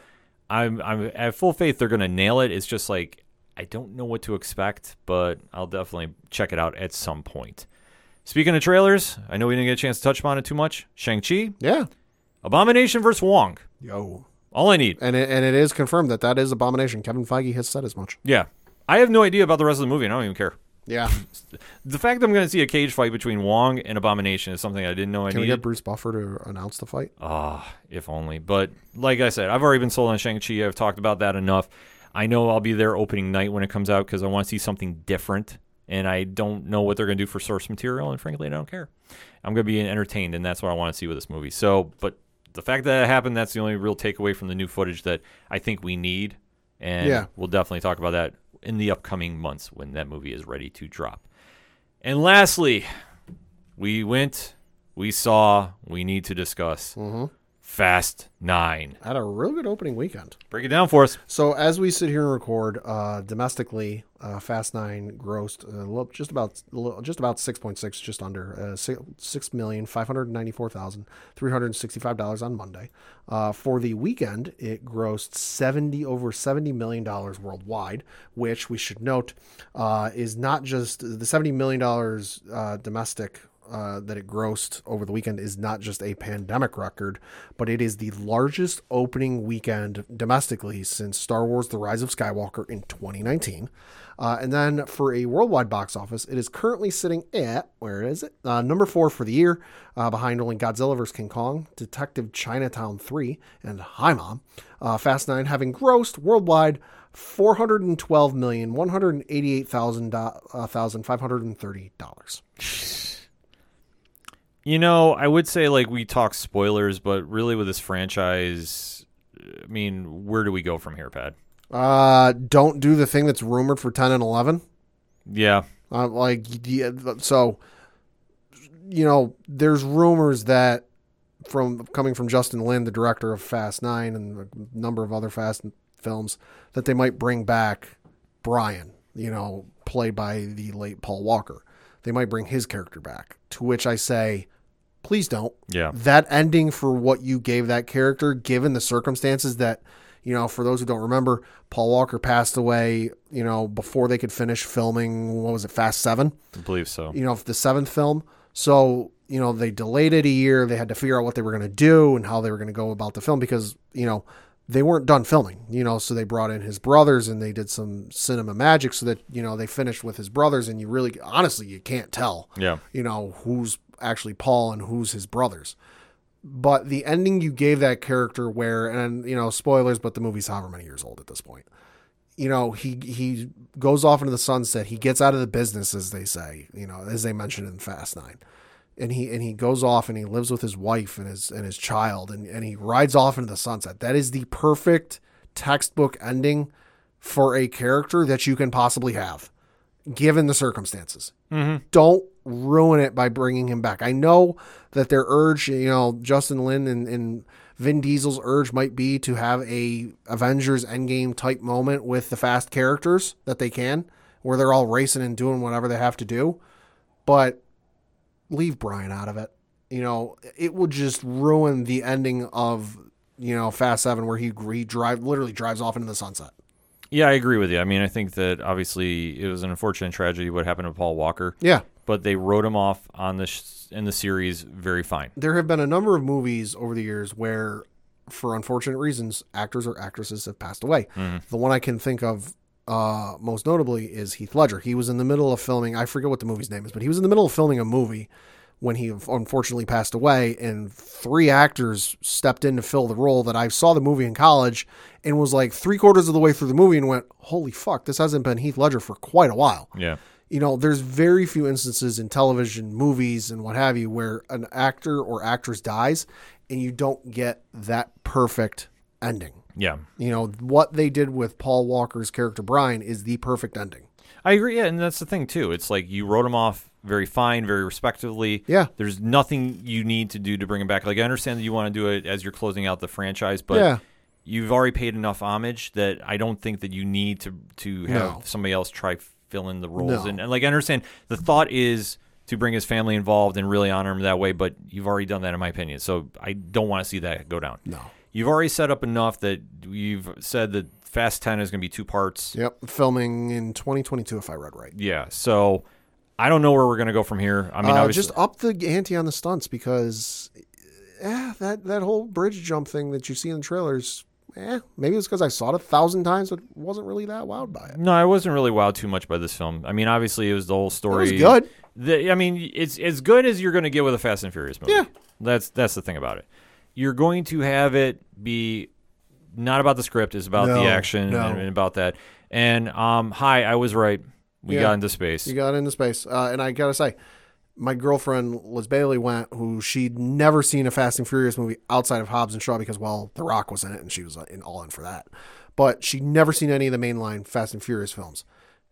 I'm I'm I have full faith they're going to nail it. It's just like I don't know what to expect, but I'll definitely check it out at some point. Speaking of trailers, I know we didn't get a chance to touch upon it too much. Shang-Chi. Yeah. Abomination versus Wong. Yo. All I need. And it, and it is confirmed that that is Abomination. Kevin Feige has said as much. Yeah. I have no idea about the rest of the movie, and I don't even care. Yeah. The fact that I'm going to see a cage fight between Wong and Abomination is something I didn't know I Can needed. Can we get Bruce Buffer to announce the fight? Ah, uh, if only. But like I said, I've already been sold on Shang-Chi. I've talked about that enough. I know I'll be there opening night when it comes out because I want to see something different. And I don't know what they're going to do for source material, and frankly, I don't care. I'm going to be entertained, and that's what I want to see with this movie. So, but the fact that it happened, that's the only real takeaway from the new footage that I think we need, and yeah. we'll definitely talk about that in the upcoming months when that movie is ready to drop. And lastly, we went, we saw, we need to discuss mm-hmm. Fast Nine. Had a real good opening weekend. Break it down for us. So as we sit here and record, uh, domestically, uh, Fast Nine grossed uh, little, just about just about six point six, just under uh, six million five hundred ninety-four thousand three hundred sixty-five dollars on Monday. Uh, for the weekend, it grossed seventy over seventy million dollars worldwide, which we should note uh, is not just the seventy million dollars uh, domestic. Uh, that it grossed over the weekend is not just a pandemic record, but it is the largest opening weekend domestically since Star Wars: The Rise of Skywalker in twenty nineteen. Uh, and then for a worldwide box office, it is currently sitting at, where is it? Uh, number four for the year, uh, behind only Godzilla versus. King Kong, Detective Chinatown three, and Hi Mom. Uh, Fast Nine having grossed worldwide four hundred twelve million one hundred eighty-eight thousand five hundred thirty dollars. You know, I would say, like, we talk spoilers, but really with this franchise, I mean, where do we go from here, Pat? Uh, don't do the thing that's rumored for ten and eleven. Yeah. Uh, like, so, you know, there's rumors that from coming from Justin Lin, the director of Fast Nine and a number of other Fast films, that they might bring back Brian, you know, played by the late Paul Walker. They might bring his character back, to which I say... Please don't. Yeah. That ending for what you gave that character, given the circumstances that, you know, for those who don't remember, Paul Walker passed away, you know, before they could finish filming, what was it, Fast Seven? I believe so. You know, the seventh film. So, you know, they delayed it a year. They had to figure out what they were going to do and how they were going to go about the film because, you know, they weren't done filming, you know, so they brought in his brothers and they did some cinema magic so that, you know, they finished with his brothers and you really, honestly, you can't tell, yeah, you know, who's actually Paul and who's his brothers. But the ending you gave that character where, and you know, spoilers, but the movie's however many years old at this point, you know, he he goes off into the sunset, he gets out of the business, as they say, you know, as they mentioned in Fast Nine, and he and he goes off and he lives with his wife and his and his child, and, and he rides off into the sunset. That is the perfect textbook ending for a character that you can possibly have, given the circumstances. Mm-hmm. Don't ruin it by bringing him back. I know that their urge, you know, Justin Lin and, and Vin Diesel's urge might be to have a Avengers Endgame type moment with the Fast characters that they can, where they're all racing and doing whatever they have to do, but leave Brian out of it. You know, it will just ruin the ending of, you know, Fast Seven, where he, he drive, literally drives off into the sunset. Yeah, I agree with you. I mean, I think that obviously it was an unfortunate tragedy what happened to Paul Walker. Yeah. But they wrote him off on the sh- in the series very fine. There have been a number of movies over the years where, for unfortunate reasons, actors or actresses have passed away. Mm-hmm. The one I can think of uh, most notably is Heath Ledger. He was in the middle of filming, I forget what the movie's name is, but he was in the middle of filming a movie when he unfortunately passed away, and three actors stepped in to fill the role that I saw the movie in college and was like three quarters of the way through the movie and went, holy fuck, this hasn't been Heath Ledger for quite a while. Yeah. You know, there's very few instances in television, movies, and what have you, where an actor or actress dies and you don't get that perfect ending. Yeah. You know, what they did with Paul Walker's character, Brian, is the perfect ending. I agree. Yeah. And that's the thing too. It's like you wrote him off very fine, very respectfully. Yeah. There's nothing you need to do to bring him back. Like, I understand that you want to do it as you're closing out the franchise, but yeah, you've already paid enough homage that I don't think that you need to, to have no. somebody else try fill in the roles. No. And, and like, I understand the thought is to bring his family involved and really honor him that way, but you've already done that in my opinion. So I don't want to see that go down. No. You've already set up enough that you've said that Fast ten is going to be two parts. Yep. Filming in twenty twenty-two, if I read right. Yeah. So I don't know where we're going to go from here. I mean, uh, obviously, just up the ante on the stunts because eh, that, that whole bridge jump thing that you see in the trailers, eh, maybe it's because I saw it a thousand times, but wasn't really that wowed by it. No, I wasn't really wowed too much by this film. I mean, obviously, it was the whole story. It was good. The, I mean, it's as good as you're going to get with a Fast and Furious movie. Yeah. That's, that's the thing about it. You're going to have it be not about the script. It's about no, the action no. and, and about that. And um, hi, I was right. We yeah, got into space. You got into space. Uh, and I got to say, my girlfriend, Liz Bailey, went, who she'd never seen a Fast and Furious movie outside of Hobbs and Shaw because, well, The Rock was in it and she was in all in for that. But she'd never seen any of the mainline Fast and Furious films.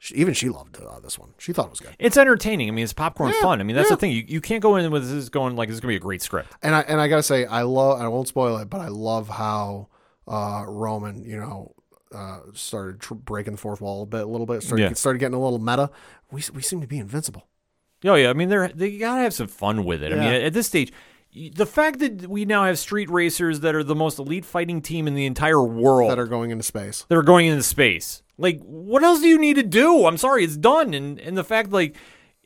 She, even she loved uh, this one. She thought it was good. It's entertaining. I mean, it's popcorn yeah, fun. I mean, that's yeah. the thing. You you can't go in with this going like this is going to be a great script. And I and I gotta say, I love. I won't spoil it, but I love how uh, Roman, you know, uh, started tr- breaking the fourth wall a bit, a little bit. Started yeah. started getting a little meta. We we seem to be invincible. Oh yeah, I mean, they're they gotta have some fun with it. Yeah. I mean, at this stage. The fact that we now have street racers that are the most elite fighting team in the entire world. That are going into space. That are going into space. Like, what else do you need to do? I'm sorry, it's done. And and the fact, like,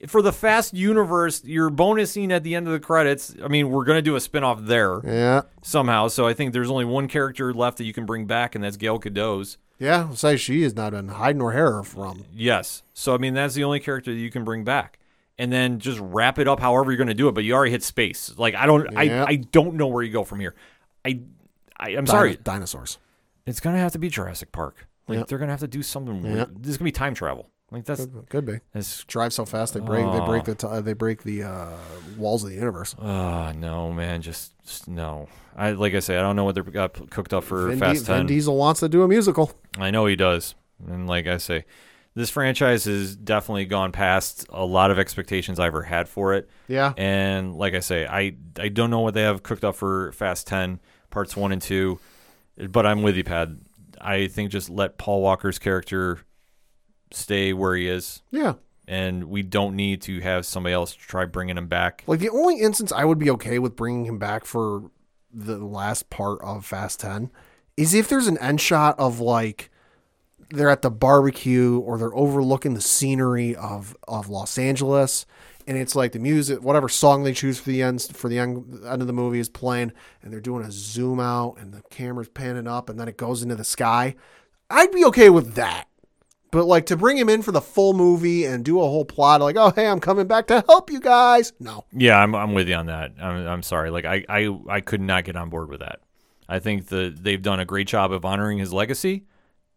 for the Fast universe, your bonus scene at the end of the credits, I mean, we're going to do a spinoff there. Yeah. Somehow. So I think there's only one character left that you can bring back, and that's Gail Godot's. Yeah, I'll say she is not in hide nor hair from. Yes. So, I mean, that's the only character that you can bring back. And then just wrap it up however you're going to do it, but you already hit space. Like, I don't yeah. I, I don't know where you go from here. I, I, I'm Dino- sorry. Dinosaurs. It's going to have to be Jurassic Park. Like, yeah. they're going to have to do something weird. Yeah. This is going to be time travel. Like, that's... Could, could be. That's, drive so fast, they break uh, They break the, t- they break the uh, walls of the universe. Oh, uh, no, man. Just, just no. I Like I say, I don't know what they've got cooked up for Vin Fast D- ten. Vin Diesel wants to do a musical. I know he does. And like I say... This franchise has definitely gone past a lot of expectations I ever had for it. Yeah. And like I say, I, I don't know what they have cooked up for Fast ten, parts one and two, but I'm with you, Pat. I think just let Paul Walker's character stay where he is. Yeah. And we don't need to have somebody else try bringing him back. Like, the only instance I would be okay with bringing him back for the last part of Fast ten is if there's an end shot of, like, they're at the barbecue or they're overlooking the scenery of, of Los Angeles. And it's like the music, whatever song they choose for the end, for the end, end of the movie is playing. And they're doing a zoom out and the camera's panning up and then it goes into the sky. I'd be okay with that. But like to bring him in for the full movie and do a whole plot like, oh, hey, I'm coming back to help you guys. No. Yeah. I'm, I'm with you on that. I'm, I'm sorry. Like I, I, I could not get on board with that. I think that they've done a great job of honoring his legacy.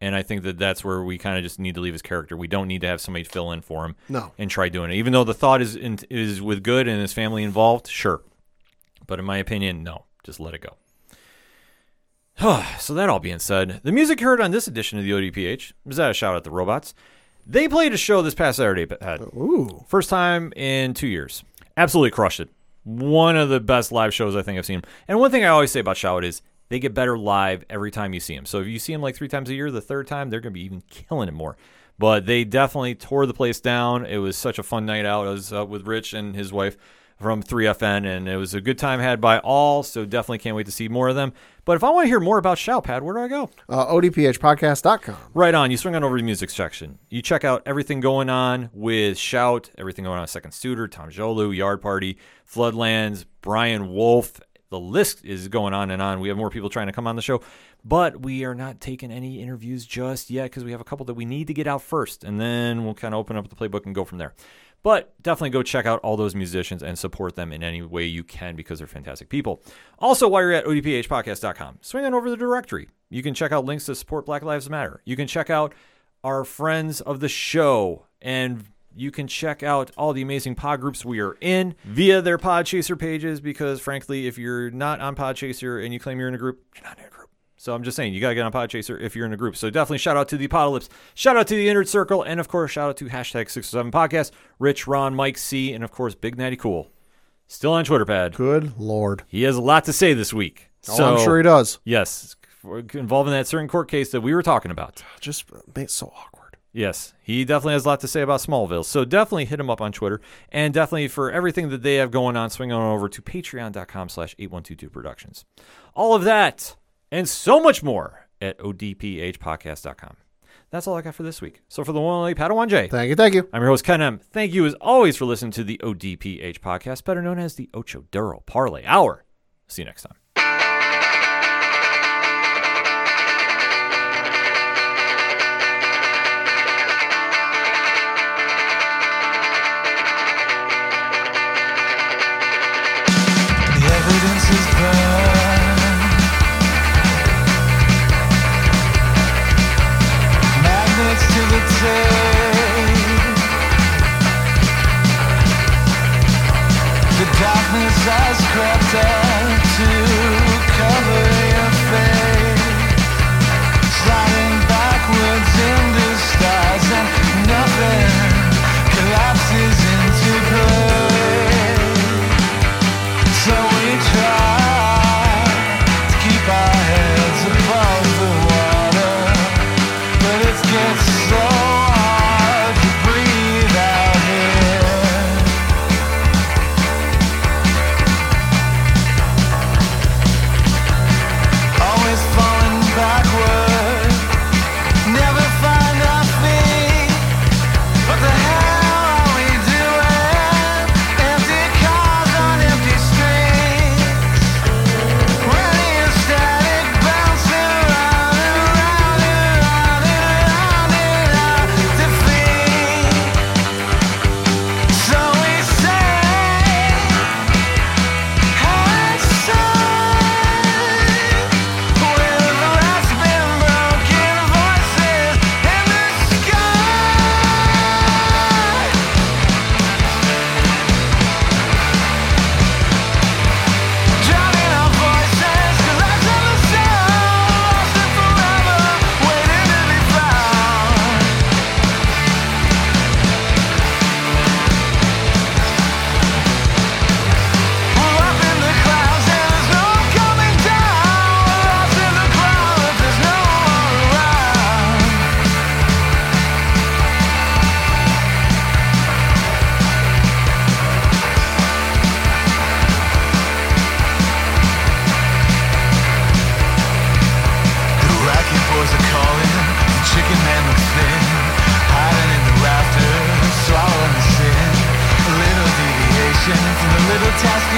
And I think that that's where we kind of just need to leave his character. We don't need to have somebody fill in for him no. and try doing it. Even though the thought is in, is with Good and his family involved, sure. But in my opinion, no. Just let it go. So that all being said, the music heard on this edition of the O D P H is that a shout out to Robots. They played a show this past Saturday. Pat. Ooh. First time in two years. Absolutely crushed it. One of the best live shows I think I've seen. And one thing I always say about Shout is, they get better live every time you see them. So if you see them like three times a year, the third time, they're going to be even killing it more. But they definitely tore the place down. It was such a fun night out. I was uh, with Rich and his wife from three F N, and it was a good time had by all, so definitely can't wait to see more of them. But if I want to hear more about Shoutpad, where do I go? Uh, O D P H podcast dot com. Right on. You swing on over to the music section. You check out everything going on with Shout, everything going on with Second Suitor, Tom Jolu, Yard Party, Floodlands, Brian Wolf. The list is going on and on. We have more people trying to come on the show, but we are not taking any interviews just yet because we have a couple that we need to get out first, and then we'll kind of open up the playbook and go from there. But definitely go check out all those musicians and support them in any way you can because they're fantastic people. Also, while you're at O D P H podcast dot com, swing on over to the directory. You can check out links to support Black Lives Matter. You can check out our friends of the show and you can check out all the amazing pod groups we are in via their Podchaser pages because, frankly, if you're not on Podchaser and you claim you're in a group, you're not in a group. So I'm just saying, you got to get on Podchaser if you're in a group. So definitely shout out to the Podalypse, shout out to the Inner Circle, and, of course, shout out to hashtag six oh seven podcast, Rich, Ron, Mike, C, and, of course, Big Natty Cool. Still on Twitter, Pad. Good Lord. He has a lot to say this week. Oh, so, I'm sure he does. Yes, involving that certain court case that we were talking about. Just made it so awkward. Yes, he definitely has a lot to say about Smallville. So definitely hit him up on Twitter. And definitely for everything that they have going on, swing on over to patreon dot com slash eight one two two productions. All of that and so much more at O D P H podcast dot com. That's all I got for this week. So for the one and only Padawan J. Thank you, thank you. I'm your host, Ken M. Thank you as always for listening to the O D P H podcast, better known as the Ocho Duro Parlay Hour. See you next time. Has crept up to cover your face, sliding backwards into stars and nothing.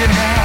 It